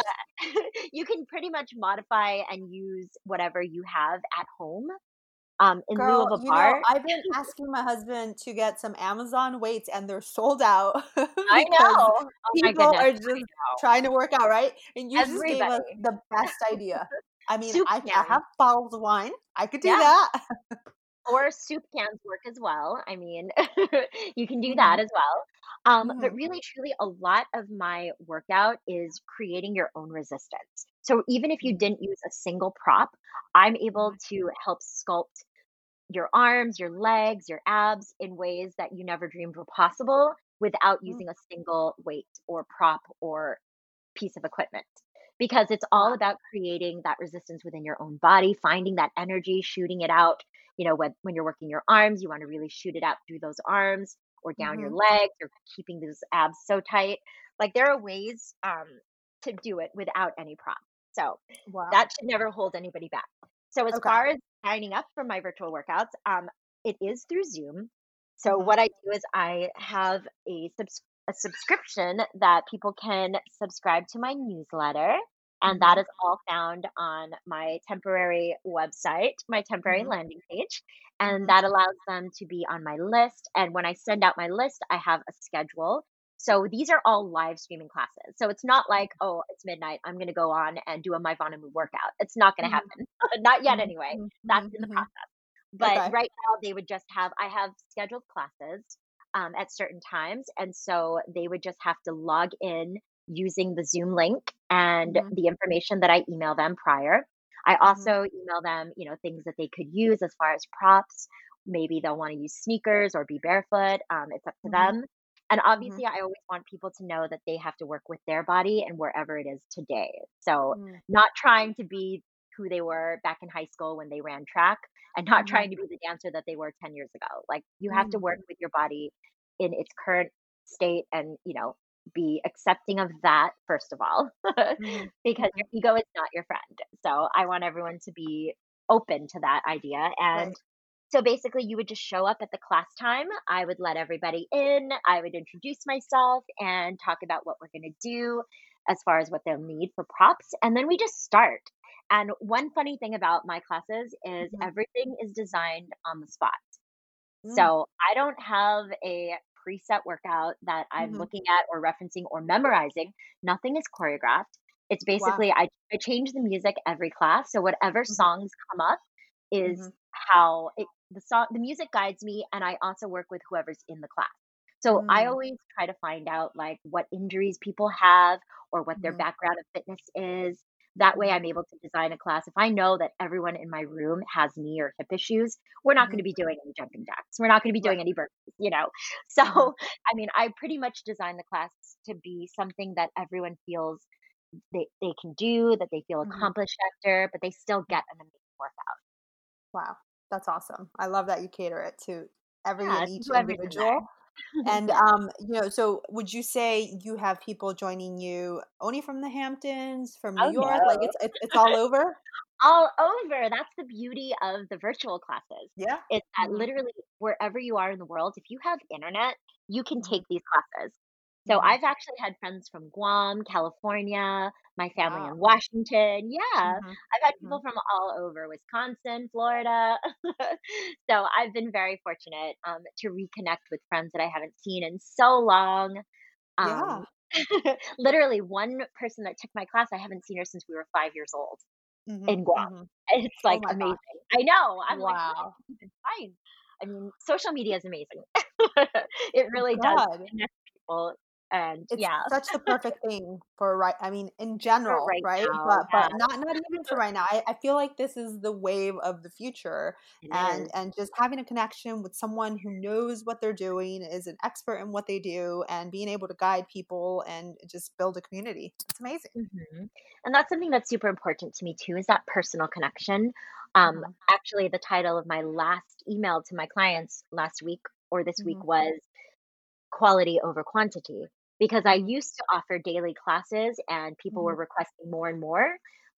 you can pretty much modify and use whatever you have at home. Um, in Girl, lieu of a you bar. Know, I've been asking my husband to get some Amazon weights, and they're sold out. I know. Oh, people my are just trying to work out, right? And you everybody. Just gave us the best idea. I mean, I, I have bottles of wine. I could do yeah. that. Or soup cans work as well. I mean, you can do mm-hmm. that as well. Um, mm-hmm. But really, truly, a lot of my workout is creating your own resistance. So even if you didn't use a single prop, I'm able to help sculpt your arms, your legs, your abs in ways that you never dreamed were possible without mm-hmm. using a single weight or prop or piece of equipment. Because it's all about creating that resistance within your own body, finding that energy, shooting it out. You know, when, when you're working your arms, you want to really shoot it out through those arms or down mm-hmm. your legs, or keeping those abs so tight. Like, there are ways um, to do it without any prop. So wow. that should never hold anybody back. So as okay. far as signing up for my virtual workouts, um, it is through Zoom. So mm-hmm. what I do is I have a subscription. a subscription that people can subscribe to my newsletter. And that is all found on my temporary website, my temporary mm-hmm. landing page. And that allows them to be on my list. And when I send out my list, I have a schedule. So these are all live streaming classes. So it's not like, oh, it's midnight, I'm going to go on and do a Mivana Move workout. It's not going to happen. Mm-hmm. Not yet anyway. Mm-hmm. That's in the process. But okay. right now they would just have, I have scheduled classes Um, at certain times. And so they would just have to log in using the Zoom link and mm-hmm. the information that I email them prior. I also mm-hmm. email them, you know, things that they could use as far as props. Maybe they'll want to use sneakers or be barefoot. Um, it's up to mm-hmm. them. And obviously, mm-hmm. I always want people to know that they have to work with their body and wherever it is today. So mm-hmm. not trying to be who they were back in high school when they ran track, and not mm-hmm. trying to be the dancer that they were ten years ago. Like, you have mm-hmm. to work with your body in its current state and, you know, be accepting of that, first of all, mm-hmm. because your ego is not your friend. So I want everyone to be open to that idea. And right. so basically, you would just show up at the class time. I would let everybody in. I would introduce myself and talk about what we're going to do as far as what they'll need for props. And then we just start. And one funny thing about my classes is mm-hmm. everything is designed on the spot. Mm-hmm. So I don't have a preset workout that I'm mm-hmm. looking at or referencing or memorizing. Nothing is choreographed. It's basically, wow. I, I change the music every class. So whatever mm-hmm. songs come up is mm-hmm. how it, the song, the music guides me. And I also work with whoever's in the class. So mm-hmm. I always try to find out like what injuries people have or what their mm-hmm. background of fitness is. That way I'm able to design a class. If I know that everyone in my room has knee or hip issues, we're not going to be doing any jumping jacks. We're not going to be doing any burpees, you know? So, I mean, I pretty much design the class to be something that everyone feels they, they can do, that they feel accomplished mm-hmm. after, but they still get an amazing workout. Wow. That's awesome. I love that you cater it to every yeah, and each individual. And, um, you know, so would you say you have people joining you only from the Hamptons, from New oh, York? No. Like it's, it's it's all over? All over. That's the beauty of the virtual classes. Yeah. It's that literally wherever you are in the world, if you have internet, you can take these classes. So I've actually had friends from Guam, California, my family wow. in Washington. Yeah. Mm-hmm. I've had people mm-hmm. from all over, Wisconsin, Florida. So I've been very fortunate um, to reconnect with friends that I haven't seen in so long. Um, yeah. Literally one person that took my class, I haven't seen her since we were five years old mm-hmm. in Guam. Mm-hmm. It's like oh amazing. God. I know. I'm wow. like, oh, it's fine. I mean, social media is amazing. It really oh does connect people. And it's yeah, such the perfect thing for right. I mean, in general, right? right? Now, but but yeah. not not even for right now. I, I feel like this is the wave of the future, it and is. and just having a connection with someone who knows what they're doing, is an expert in what they do, and being able to guide people and just build a community. It's amazing. Mm-hmm. And that's something that's super important to me too, is that personal connection. Um, mm-hmm. Actually, the title of my last email to my clients last week or this mm-hmm. week was quality over quantity. Because I used to offer daily classes and people mm-hmm. were requesting more and more.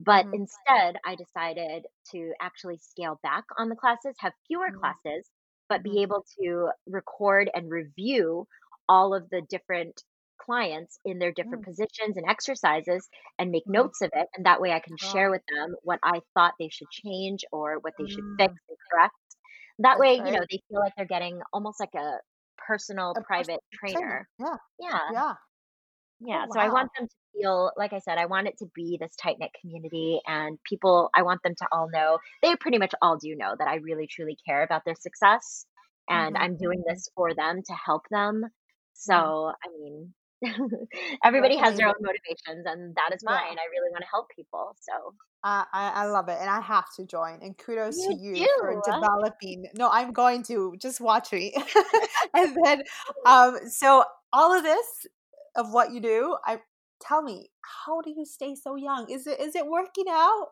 But mm-hmm. instead, I decided to actually scale back on the classes, have fewer mm-hmm. classes, but be able to record and review all of the different clients in their different mm-hmm. positions and exercises and make mm-hmm. notes of it. And that way I can wow. share with them what I thought they should change or what they mm-hmm. should fix and correct. That That's way, right. you know, they feel like they're getting almost like a personal a private person, trainer. Yeah. Yeah. Yeah. yeah. Oh, so wow. I want them to feel, like I said, I want it to be this tight knit community, and people, I want them to all know, they pretty much all do know that I really truly care about their success, and mm-hmm. I'm doing this for them to help them. So, mm-hmm. I mean, everybody has their own motivations, and that is mine. Yeah. I really want to help people. So Uh, I, I love it. And I have to join. And kudos you to you do. for developing. No, I'm going to just watch me. And then, um, so all of this, of what you do, I tell me, how do you stay so young? Is it, is it working out?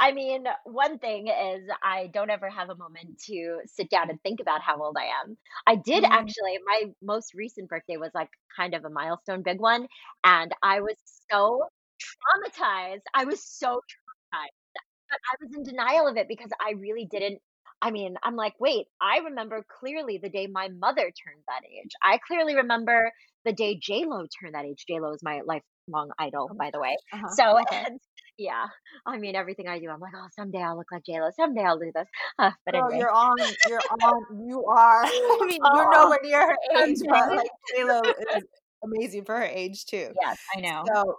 I mean, one thing is I don't ever have a moment to sit down and think about how old I am. I did mm-hmm. actually, my most recent birthday was like kind of a milestone, big one. And I was so traumatized. I was so traumatized, but I was in denial of it because I really didn't. I mean, I'm like, wait, I remember clearly the day my mother turned that age. I clearly remember the day J-Lo turned that age. J-Lo is my lifelong idol, by the way. Uh-huh. So, and yeah, I mean, everything I do, I'm like, oh, someday I'll look like J-Lo. Someday I'll do this. Uh, but oh, anyway. You're on, you're on, you are. I mean, oh, you're nowhere near her age, but like J-Lo is amazing for her age too. Yes, I know. So,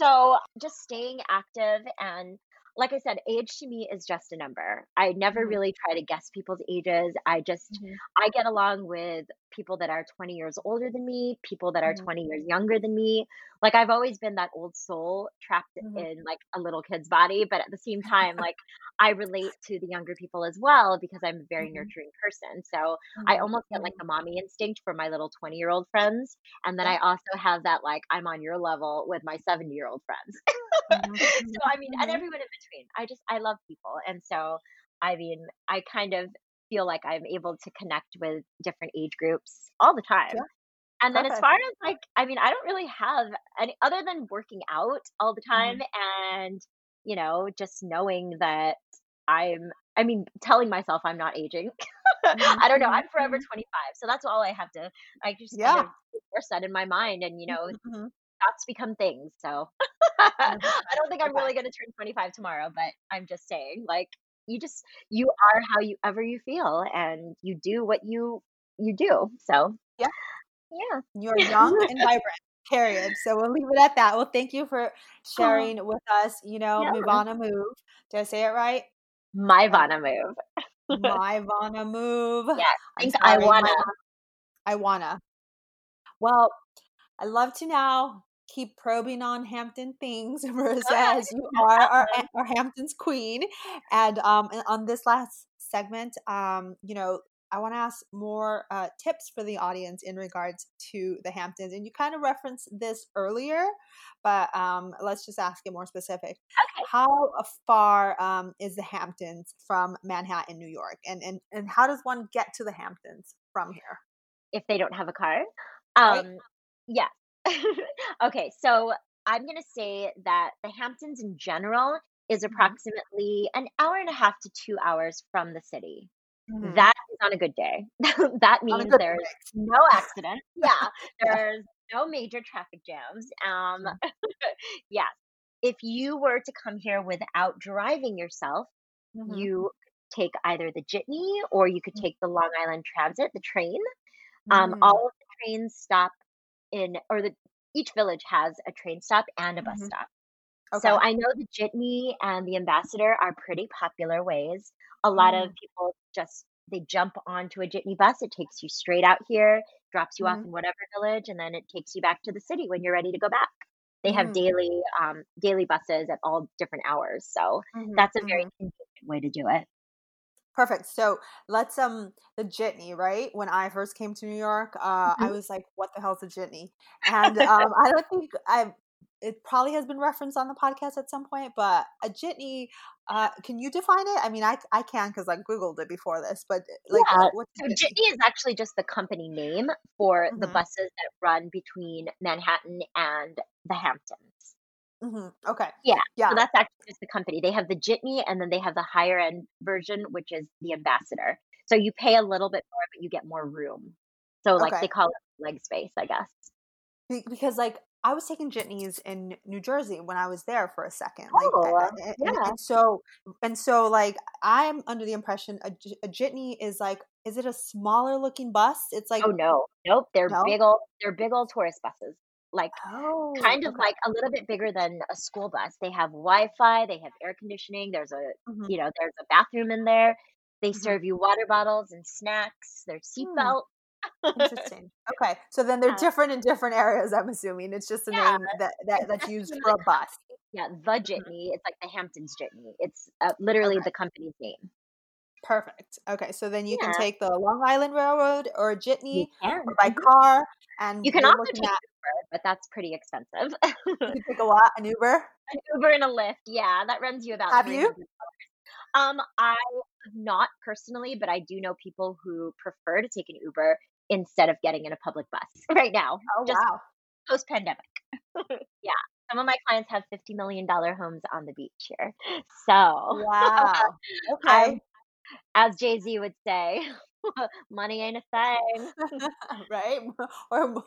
So just staying active, and like I said, age to me is just a number. I never really try to guess people's ages. I just, mm-hmm. I get along with people that are twenty years older than me, people that are mm-hmm. twenty years younger than me. Like, I've always been that old soul trapped mm-hmm. in like a little kid's body. But at the same time, like, I relate to the younger people as well, because I'm a very mm-hmm. nurturing person. So mm-hmm. I almost get like the mommy instinct for my little twenty year old friends. And then I also have that, like, I'm on your level with my seventy year old friends. So I mean, and everyone in between. I just, I love people. And so, I mean, I kind of feel like I'm able to connect with different age groups all the time. Yeah. And then okay. as far as like, I mean, I don't really have any other than working out all the time mm-hmm. and, you know, just knowing that I'm, I mean, telling myself I'm not aging. Mm-hmm. I don't know. I'm forever twenty-five. So that's all I have to, I just yeah. kind of force that in my mind, and, you know, mm-hmm. thoughts become things. So I don't think I'm really going to turn twenty-five tomorrow, but I'm just saying, like, you just, you are how you ever you feel, and you do what you, you do. So yeah, yeah, you're young and vibrant, period. So we'll leave it at that. Well, thank you for sharing with us, you know, yeah. Mivana Move. Did I say it right? Mivana Move. Mivana Move. Yeah. I think I wanna. I wanna. Well, I love to now keep probing on Hampton things, Marissa, as you are our, our Hamptons queen. And um, on this last segment, um, you know, I want to ask more uh, tips for the audience in regards to the Hamptons. And you kind of referenced this earlier, but um, let's just ask it more specific. Okay. How far um, is the Hamptons from Manhattan, New York? And, and, and how does one get to the Hamptons from here? If they don't have a car? Um, right. Yeah. Okay, so I'm going to say that the Hamptons in general is approximately an hour and a half to two hours from the city. Mm-hmm. That is on a good day. That means there's day. No accidents. Yeah, there's no major traffic jams. Um, yeah, if you were to come here without driving yourself, mm-hmm. you could take either the Jitney or you could take the Long Island Transit, the train. Um, mm-hmm. All of the trains stop in, or the each village has a train stop and a bus mm-hmm. stop. Okay. So I know the Jitney and the Ambassador are pretty popular ways. A lot mm. of people just, they jump onto a Jitney bus. It takes you straight out here, drops you mm. off in whatever village, and then it takes you back to the city when you're ready to go back. They have mm. daily um, daily buses at all different hours. So mm-hmm. that's a very convenient way to do it. Perfect. So let's, um, the Jitney, right? When I first came to New York, uh, mm-hmm. I was like, what the hell's a Jitney? And um, I don't think I've, it probably has been referenced on the podcast at some point, but a Jitney, uh, can you define it? I mean, I I can, because I Googled it before this, but like, yeah. what's so Jitney is actually just the company name for mm-hmm. the buses that run between Manhattan and the Hamptons. Mm-hmm. Okay. Yeah. Yeah. So that's actually just the company. They have the Jitney, and then they have the higher end version, which is the Ambassador. So you pay a little bit more, but you get more room. So like okay. they call it leg space, I guess. Be- because like I was taking Jitneys in New Jersey when I was there for a second. Like, oh, and, yeah. And, and so, and so like I'm under the impression a, a Jitney is like, is it a smaller looking bus? It's like, oh no, nope. They're no? big old, they're big old tourist buses. Like oh, kind of okay. like a little bit bigger than a school bus. They have Wi-Fi, they have air conditioning. There's a, mm-hmm. you know, there's a bathroom in there. They mm-hmm. serve you water bottles and snacks. There's seatbelt. Hmm. Interesting. Okay. So then they're yeah. different in different areas, I'm assuming. It's just a yeah. name that, that that's used for a bus. Yeah. The Jitney. It's like the Hamptons Jitney. It's uh, literally okay. the company's name. Perfect. Okay. So then you yeah. can take the Long Island Railroad or Jitney or by car. And you can also take at- Uber, but that's pretty expensive. You can take a lot, an Uber? An Uber and a Lyft. Yeah. That runs you about. Have you? Um, I not personally, but I do know people who prefer to take an Uber instead of getting in a public bus right now. Oh, just wow. Post pandemic. Yeah. Some of my clients have fifty million dollars homes on the beach here. So. Wow. Okay. Um, as Jay-Z would say, money ain't a thing. Right? Or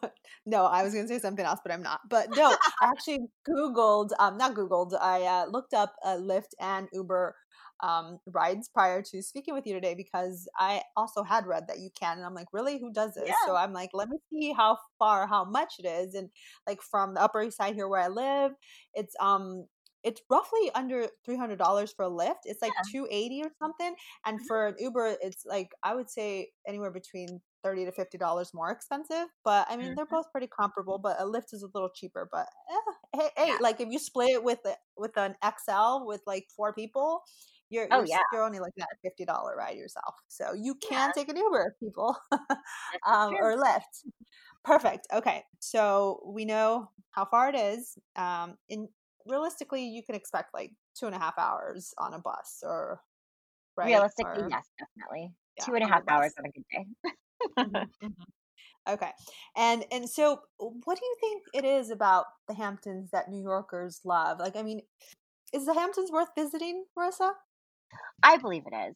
no, I was going to say something else, but I'm not. But no, I actually Googled, um, not Googled, I uh, looked up uh, Lyft and Uber um, rides prior to speaking with you today, because I also had read that you can. And I'm like, really? Who does this? Yeah. So I'm like, let me see how far, how much it is. And like from the Upper East Side here where I live, it's um it's roughly under three hundred dollars for a Lyft. It's like yeah. two hundred eighty dollars or something. And mm-hmm. for an Uber, it's like, I would say anywhere between thirty to fifty dollars more expensive. But I mean, mm-hmm. they're both pretty comparable, but a Lyft is a little cheaper. But eh, hey, hey yeah. like if you split it with, with an X L with like four people, You're, oh, you're, yeah. you're only like that fifty dollars ride yourself. So you can yeah. take an Uber, people, um, or Lyft. Perfect. Okay. So we know how far it is. Um, and realistically, you can expect like two and a half hours on a bus or, right? Realistically, or, yes, definitely. Yeah, two and a half on hours on a good day. mm-hmm, mm-hmm. Okay. And, and so what do you think it is about the Hamptons that New Yorkers love? Like, I mean, is the Hamptons worth visiting, Marissa? I believe it is.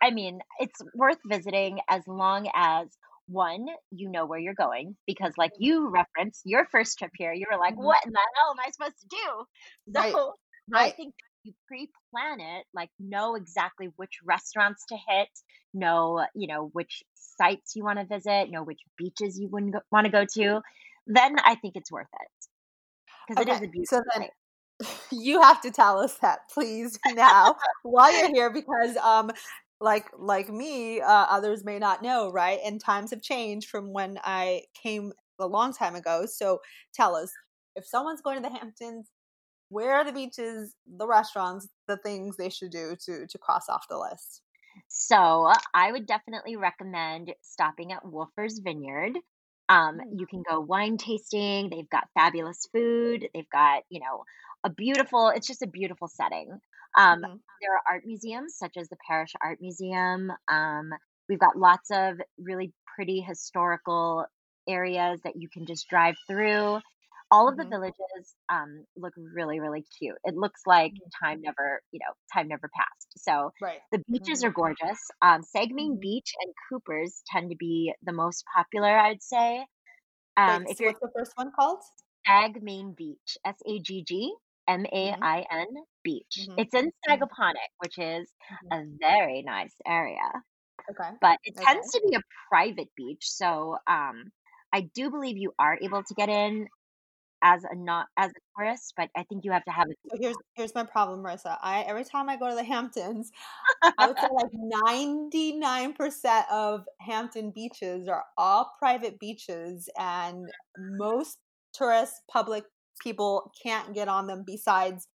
I mean, it's worth visiting as long as, one, you know where you're going, because like you referenced your first trip here, you were like, mm-hmm. what in the hell am I supposed to do? So right. Right. I think you pre-plan it, like know exactly which restaurants to hit, know, you know, which sites you want to visit, know which beaches you wouldn't want to go to. Then I think it's worth it. Because okay. it is a beautiful so then- place. You have to tell us that, please, now while you're here, because um, like like me, uh, others may not know, right? And times have changed from when I came a long time ago. So tell us, if someone's going to the Hamptons, where are the beaches, the restaurants, the things they should do to to cross off the list? So I would definitely recommend stopping at Wolfer's Vineyard. Um, you can go wine tasting. They've got fabulous food. They've got, you know, a beautiful, it's just a beautiful setting. Um, mm-hmm. There are art museums such as the Parish Art Museum. Um, we've got lots of really pretty historical areas that you can just drive through. All mm-hmm. of the villages um, look really, really cute. It looks like mm-hmm. time never, you know, time never passed. So right. the beaches mm-hmm. are gorgeous. Um, Sagg Main Beach and Coopers tend to be the most popular, I'd say. Um, Wait, if so you're, what's the first one called? Sagg Main Beach, S A G G. M A I N Beach. Mm-hmm. It's in Sagaponack, which is mm-hmm. a very nice area. Okay. But it okay. tends to be a private beach. So um, I do believe you are able to get in as a not as a tourist, but I think you have to have it. So here's here's my problem, Marissa. I every time I go to the Hamptons, I would say like ninety-nine percent of Hampton beaches are all private beaches, and most tourists, public people can't get on them besides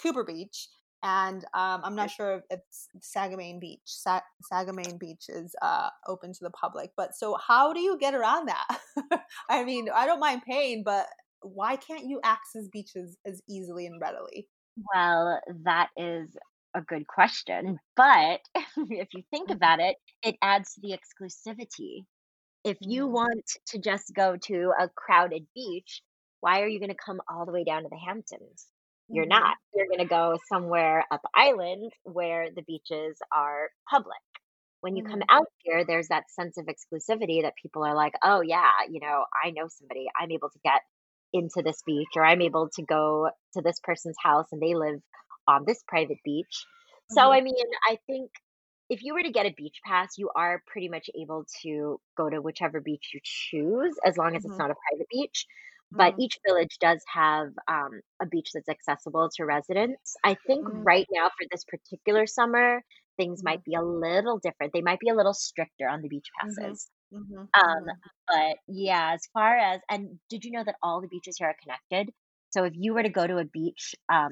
Cooper Beach. And um, I'm not sure if it's Sagg Main Beach. Sa- Sagg Main Beach is uh, open to the public. But so how do you get around that? I mean, I don't mind paying, but why can't you access beaches as easily and readily? Well, that is a good question. But if you think about it, it adds to the exclusivity. If you want to just go to a crowded beach, why are you going to come all the way down to the Hamptons? You're not. You're going to go somewhere up island where the beaches are public. When you come out here, there's that sense of exclusivity that people are like, oh, yeah, you know, I know somebody. I'm able to get into this beach, or I'm able to go to this person's house and they live on this private beach. So, mm-hmm. I mean, I think if you were to get a beach pass, you are pretty much able to go to whichever beach you choose, as long as mm-hmm. it's not a private beach. But each village does have um, a beach that's accessible to residents. I think mm-hmm. right now for this particular summer, things mm-hmm. might be a little different. They might be a little stricter on the beach passes. Mm-hmm. Mm-hmm. Um, but yeah, as far as, and did you know that all the beaches here are connected? So if you were to go to a beach um,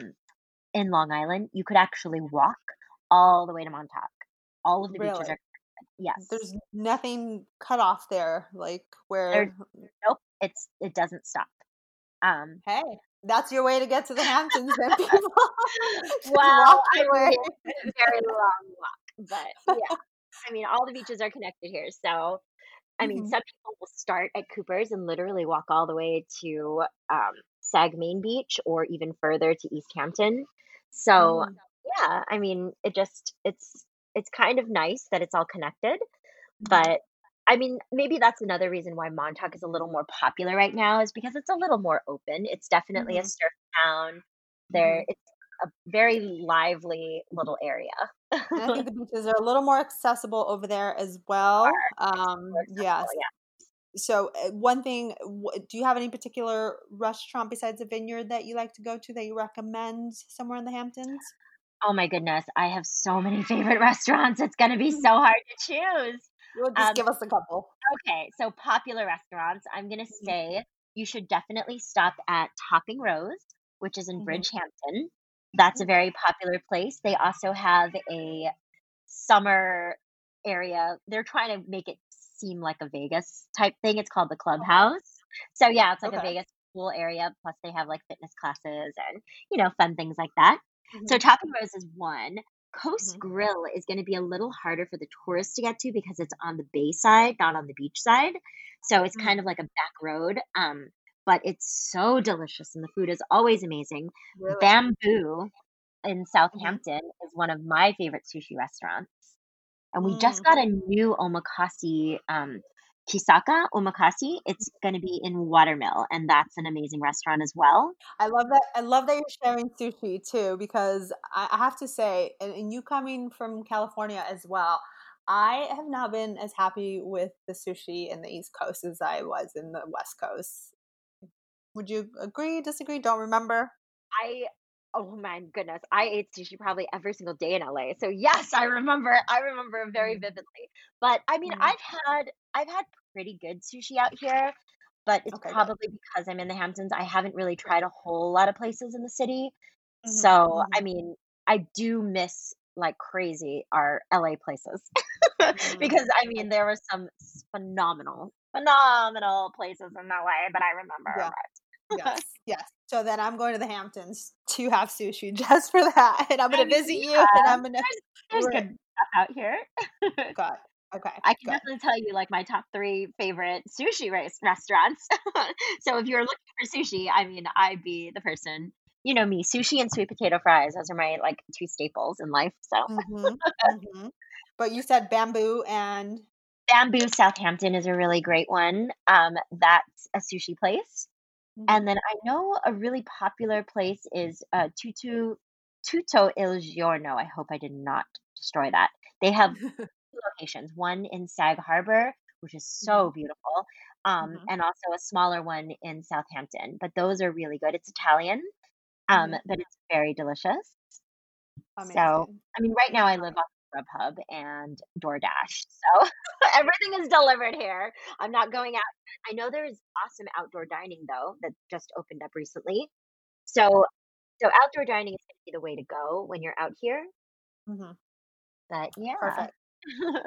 in Long Island, you could actually walk all the way to Montauk. All of the really? beaches are connected. Yes. There's nothing cut off there, like where. There's, nope. It's it doesn't stop. Um, hey, that's your way to get to the Hamptons, then, people. Well, I mean, it's a very long walk, but yeah, I mean, all the beaches are connected here. So, I mean, mm-hmm. some people will start at Cooper's and literally walk all the way to um, Sagg Main Beach, or even further to East Hampton. So, mm-hmm. yeah, I mean, it just it's it's kind of nice that it's all connected, mm-hmm. but. I mean, maybe that's another reason why Montauk is a little more popular right now, is because it's a little more open. It's definitely mm-hmm. a surf town. There, it's a very lively little area. And I think the beaches are a little more accessible over there as well. Um, yes. Yeah. So one thing, do you have any particular restaurant besides a vineyard that you like to go to that you recommend somewhere in the Hamptons? Oh my goodness. I have so many favorite restaurants. It's going to be so hard to choose. You'll just um, give us a couple. Okay. So popular restaurants. I'm going to say you should definitely stop at Topping Rose, which is in mm-hmm. Bridgehampton. That's a very popular place. They also have a summer area. They're trying to make it seem like a Vegas type thing. It's called the Clubhouse. So yeah, it's like okay. a Vegas pool area. Plus they have like fitness classes and, you know, fun things like that. Mm-hmm. So Topping Rose is one. Coast mm-hmm. Grill is going to be a little harder for the tourists to get to because it's on the bay side, not on the beach side. So it's mm-hmm. kind of like a back road. Um, but it's so delicious and the food is always amazing. Really? Bamboo in Southampton mm-hmm. is one of my favorite sushi restaurants. And we mm-hmm. just got a new omakase, um, Kisaka Omakase. It's going to be in Watermill, and that's an amazing restaurant as well. I love that. I love that you're sharing sushi too, because I have to say, and, and you coming from California as well, I have not been as happy with the sushi in the East Coast as I was in the West Coast. Would you agree, disagree? Don't remember. I. Oh my goodness. I ate sushi probably every single day in L A. So yes, I remember. I remember very vividly. But I mean, I've had I've had pretty good sushi out here, but it's okay, probably good. Because I'm in the Hamptons. I haven't really tried a whole lot of places in the city. Mm-hmm. So, mm-hmm. I mean, I do miss like crazy our L A places. mm-hmm. Because I mean, there were some phenomenal phenomenal places in L A that I remember. Yeah. Yes, yes. So then I'm going to the Hamptons to have sushi just for that, and I'm going to visit you, yeah. and I'm going to. There's, there's good stuff out here. God, okay. I can definitely tell you like my top three favorite sushi race restaurants. So if you're looking for sushi, I mean, I'd be the person. You know me, sushi and sweet potato fries. Those are my like two staples in life. So. mm-hmm, mm-hmm. But you said Bamboo and. Bamboo Southampton is a really great one. Um, that's a sushi place. And then I know a really popular place is uh, Tutto, Tutto Il Giorno. I hope I did not destroy that. They have two locations, one in Sag Harbor, which is so beautiful, um, mm-hmm. and also a smaller one in Southampton. But those are really good. It's Italian, um, mm-hmm. but it's very delicious. Amazing. So, I mean, right now I live on Grubhub and DoorDash. So everything is delivered here. I'm not going out. I know there is awesome outdoor dining though that just opened up recently. So so outdoor dining is going to be the way to go when you're out here. Mm-hmm. But yeah. Perfect.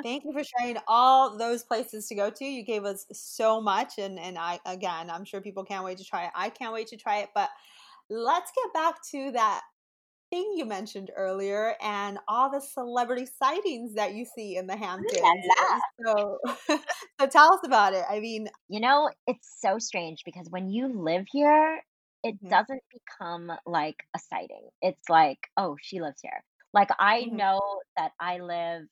Thank you for sharing all those places to go to. You gave us so much, and and I again, I'm sure people can't wait to try it. I can't wait to try it, but let's get back to that thing you mentioned earlier and all the celebrity sightings that you see in the Hamptons. Yeah, so, so tell us about it. I mean, you know, it's so strange because when you live here, it mm-hmm. doesn't become like a sighting. It's like, oh, she lives here. Like I mm-hmm. know that I live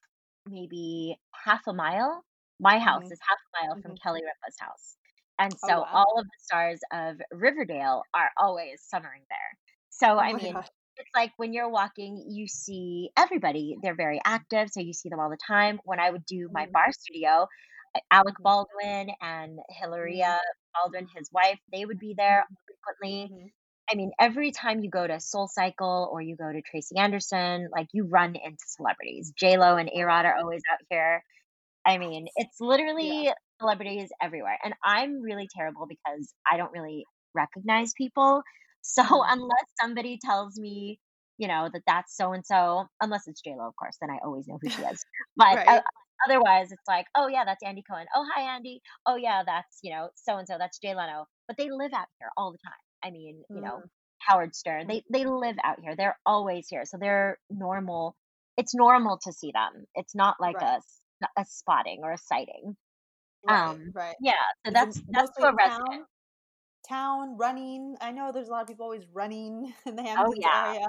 maybe half a mile. My house mm-hmm. is half a mile mm-hmm. from Kelly Ripa's house. And so oh, wow. all of the stars of Riverdale are always summering there. So oh, I mean, gosh. It's like when you're walking, you see everybody. They're very active, so you see them all the time. When I would do my bar studio, Alec Baldwin and Hilaria Baldwin, his wife, they would be there frequently. Mm-hmm. I mean, every time you go to SoulCycle or you go to Tracy Anderson, like you run into celebrities. J-Lo and A-Rod are always out here. I mean, it's literally yeah. celebrities everywhere. And I'm really terrible because I don't really recognize people. So unless somebody tells me, you know, that that's so-and-so, unless it's J-Lo, of course, then I always know who she is. But right. uh, otherwise it's like, oh yeah, that's Andy Cohen. Oh, hi, Andy. Oh yeah, that's, you know, so-and-so, that's Jay Leno. But they live out here all the time. I mean, you mm. know, Howard Stern, they, they live out here. They're always here. So they're normal. It's normal to see them. It's not like right. a, a spotting or a sighting. Right, um, right. Yeah. So that's, that's for a resident. Town running. I know there's a lot of people always running in the Hamptons oh, yeah. area.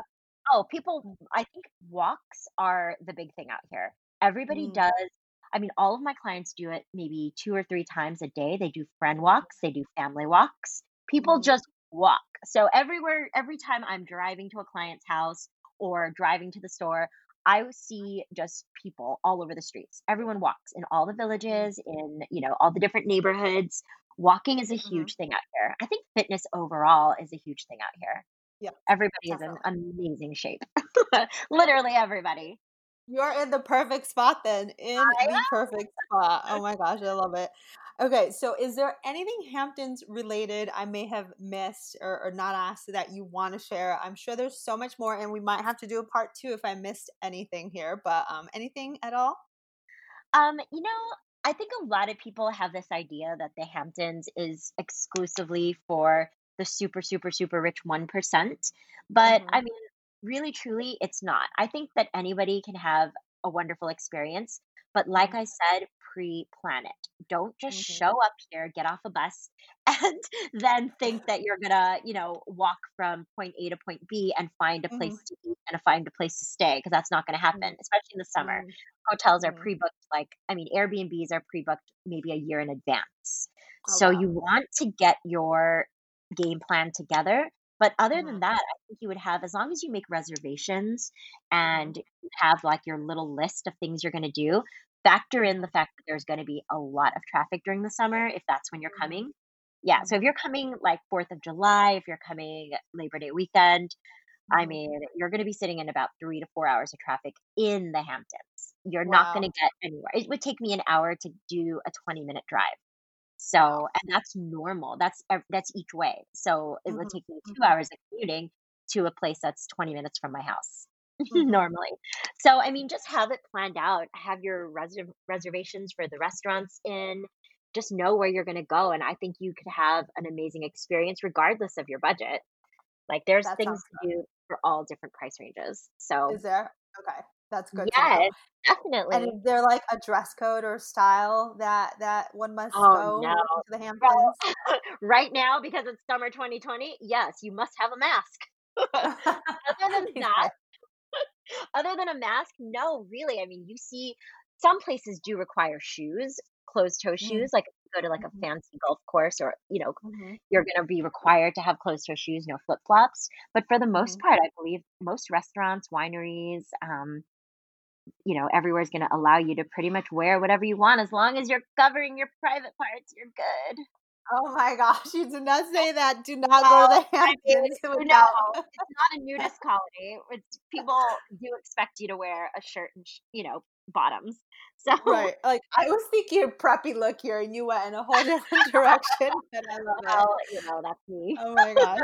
Oh, people, I think walks are the big thing out here. Everybody mm. does. I mean, all of my clients do it maybe two or three times a day. They do friend walks, they do family walks. People mm. just walk. So everywhere, every time I'm driving to a client's house or driving to the store, I see just people all over the streets. Everyone walks in all the villages, in, you know, all the different neighborhoods. Walking is a huge mm-hmm. thing out here. I think fitness overall is a huge thing out here. Yeah, everybody definitely. is in amazing shape. Literally everybody. You're in the perfect spot then. In I the perfect spot. Oh my gosh, I love it. Okay, so is there anything Hamptons related I may have missed or, or not asked that you want to share? I'm sure there's so much more, and we might have to do a part two if I missed anything here, but um, anything at all? Um, you know, I think a lot of people have this idea that the Hamptons is exclusively for the super, super, super rich one percent. But mm-hmm. I mean, really, truly, it's not. I think that anybody can have a wonderful experience. But like mm-hmm. I said, pre-plan it. Don't just mm-hmm. show up here, get off a bus, and then think that you're going to, you know, walk from point A to point B and find a place mm-hmm. to eat and find a place to stay, because that's not going to happen, mm-hmm. especially in the summer. Mm-hmm. Hotels mm-hmm. are pre-booked. Like, I mean, Airbnbs are pre-booked maybe a year in advance. Oh, so wow. you want to get your game plan together. But other mm-hmm. than that, I think you would have, as long as you make reservations and you have like your little list of things you're going to do, factor in the fact that there's going to be a lot of traffic during the summer if that's when you're coming. Yeah. So if you're coming like fourth of July, if you're coming Labor Day weekend, I mean, you're going to be sitting in about three to four hours of traffic in the Hamptons. You're wow. not going to get anywhere. It would take me an hour to do a twenty minute drive. So, and that's normal. That's that's each way. So it mm-hmm. would take me two hours of commuting to a place that's twenty minutes from my house mm-hmm. normally. So, I mean, just have it planned out. Have your res- reservations for the restaurants in. Just know where you're going to go. And I think you could have an amazing experience regardless of your budget. Like there's that's things awesome. To do for all different price ranges. So is there? Okay. That's good. Yes, definitely. And is there like a dress code or style that, that one must oh, go no. to the Hamptons? Right now, because it's summer twenty twenty, yes, you must have a mask. Other than that, other than a mask, no, really. I mean, you see, some places do require shoes, closed toe shoes. Mm-hmm. Like if you go to like a fancy golf course or, you know, mm-hmm. you're going to be required to have closed toe shoes, no flip flops. But for the most mm-hmm. part, I believe most restaurants, wineries, um, you know, everywhere's going to allow you to pretty much wear whatever you want. As long as you're covering your private parts, you're good. Oh my gosh. You did not say that. Do not oh, go to the Hamptons. I mean, no, it's not a nudist colony. It's, people do expect you to wear a shirt and, you know, bottoms. So right. Like I was thinking a preppy look here and you went in a whole different direction. And I love well, it. You know, that's me. Oh my gosh.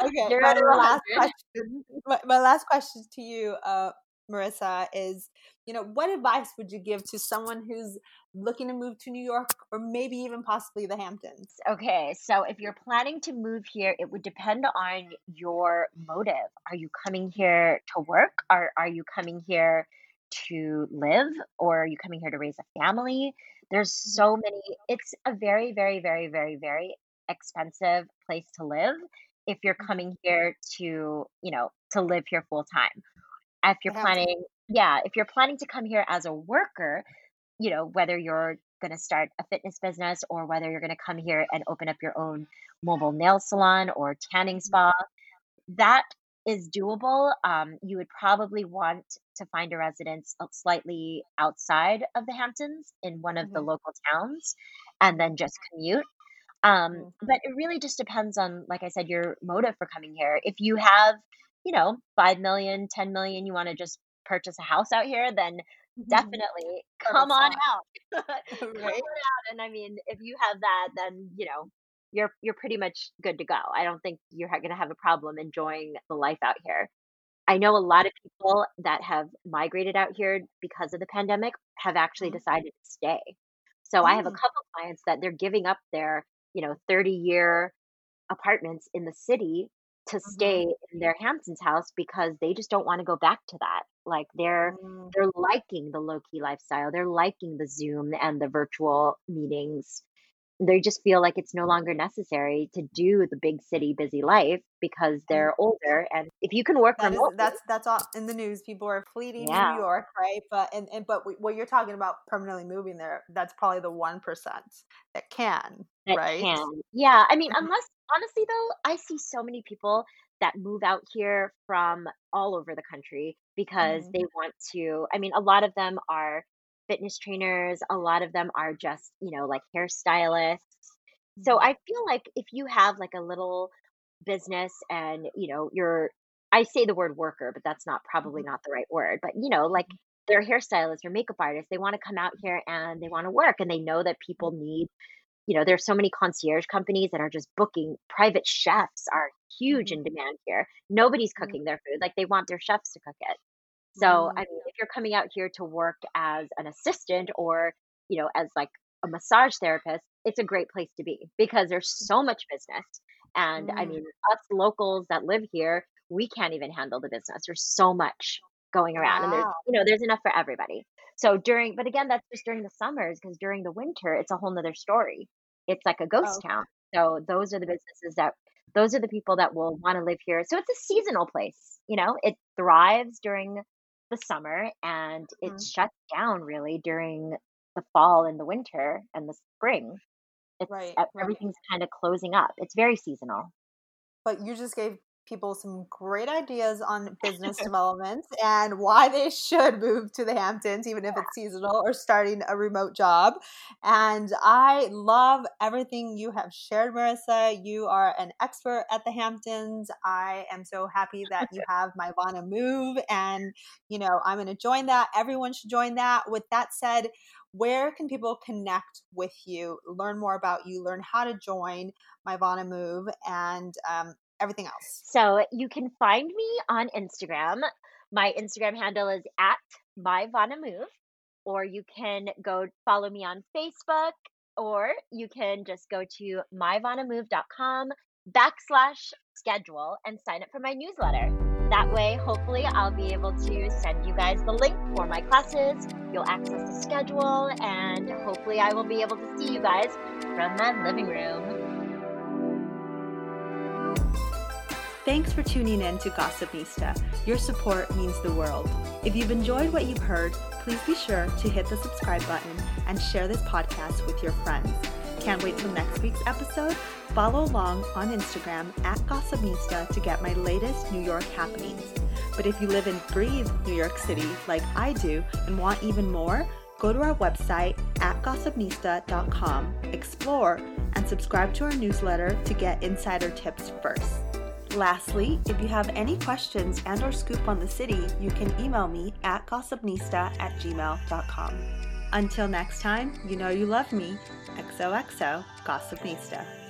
Okay. My last, question, my, my last question to you, uh, Marissa, is, you know, what advice would you give to someone who's looking to move to New York or maybe even possibly the Hamptons? Okay. So if you're planning to move here, it would depend on your motive. Are you coming here to work? Or are you coming here to live? Or are you coming here to raise a family? There's so many. It's a very, very, very, very, very expensive place to live if you're coming here to, you know, to live here full time. If you're planning, yeah, if you're planning to come here as a worker, you know, whether you're going to start a fitness business or whether you're going to come here and open up your own mobile nail salon or tanning spa, that is doable. Um, you would probably want to find a residence slightly outside of the Hamptons in one of mm-hmm. the local towns and then just commute. Um, mm-hmm. But it really just depends on, like I said, your motive for coming here. If you have you know, five million, ten million, you want to just purchase a house out here, then definitely come on out. Come on out. And I mean, if you have that, then, you know, you're, you're pretty much good to go. I don't think you're going to have a problem enjoying the life out here. I know a lot of people that have migrated out here because of the pandemic have actually decided to stay. So mm. I have a couple clients that they're giving up their, you know, thirty year apartments in the city to stay in their Hamptons house because they just don't want to go back to that. Like they're mm. they're liking the low-key lifestyle. They're liking the Zoom and the virtual meetings. They just feel like it's no longer necessary to do the big city busy life because they're older. And if you can work that remotely, is, that's that's all in the news. People are fleeing yeah. New York, right? But and, and but we, what you're talking about permanently moving there, that's probably the one percent that can, that right? Can. Yeah, I mean, unless honestly though, I see so many people that move out here from all over the country because mm-hmm. they want to, I mean, a lot of them are fitness trainers. A lot of them are just, you know, like hairstylists. Mm-hmm. So I feel like if you have like a little business and, you know, you're, I say the word worker, but that's not probably not the right word, but you know, like they're hairstylists or makeup artists, they want to come out here and they want to work and they know that people need, you know, there's so many concierge companies that are just booking. Private chefs are huge in demand here. Nobody's cooking their food. Like they want their chefs to cook it. So, I mean, if you're coming out here to work as an assistant or, you know, as like a massage therapist, it's a great place to be because there's so much business. And I mean, us locals that live here, we can't even handle the business. There's so much going around wow. and there's, you know, there's enough for everybody. So during, but again, that's just during the summers because during the winter, it's a whole nother story. It's like a ghost oh. town. So those are the businesses that, those are the people that will want to live here. So it's a seasonal place, you know, it thrives during the summer and mm-hmm. it shuts down really during the fall and the winter and the spring. It's, right, everything's right. kind of closing up. It's very seasonal. But you just gave people some great ideas on business development and why they should move to the Hamptons, even if it's seasonal or starting a remote job. And I love everything you have shared, Marissa. You are an expert at the Hamptons. I am so happy that you have Mivana Move and, you know, I'm going to join that. Everyone should join that. With that said, where can people connect with you, learn more about you, learn how to join Mivana Move and, um, everything else? So you can find me on Instagram. My Instagram handle is at Mivana Move, or you can go follow me on Facebook, or you can just go to myvanamove.com backslash schedule and sign up for my newsletter. That way, hopefully I'll be able to send you guys the link for my classes. You'll access the schedule and hopefully I will be able to see you guys from my living room. Thanks for tuning in to Gossipnista. Your support means the world. If you've enjoyed what you've heard, please be sure to hit the subscribe button and share this podcast with your friends. Can't wait till next week's episode? Follow along on Instagram at Gossipnista to get my latest New York happenings. But if you live and breathe New York City like I do and want even more, go to our website at gossipnista dot com, explore, and subscribe to our newsletter to get insider tips first. Lastly, if you have any questions and or scoop on the city, you can email me at gossipnista at gmail dot com. Until next time, you know you love me. X O X O Gossipnista.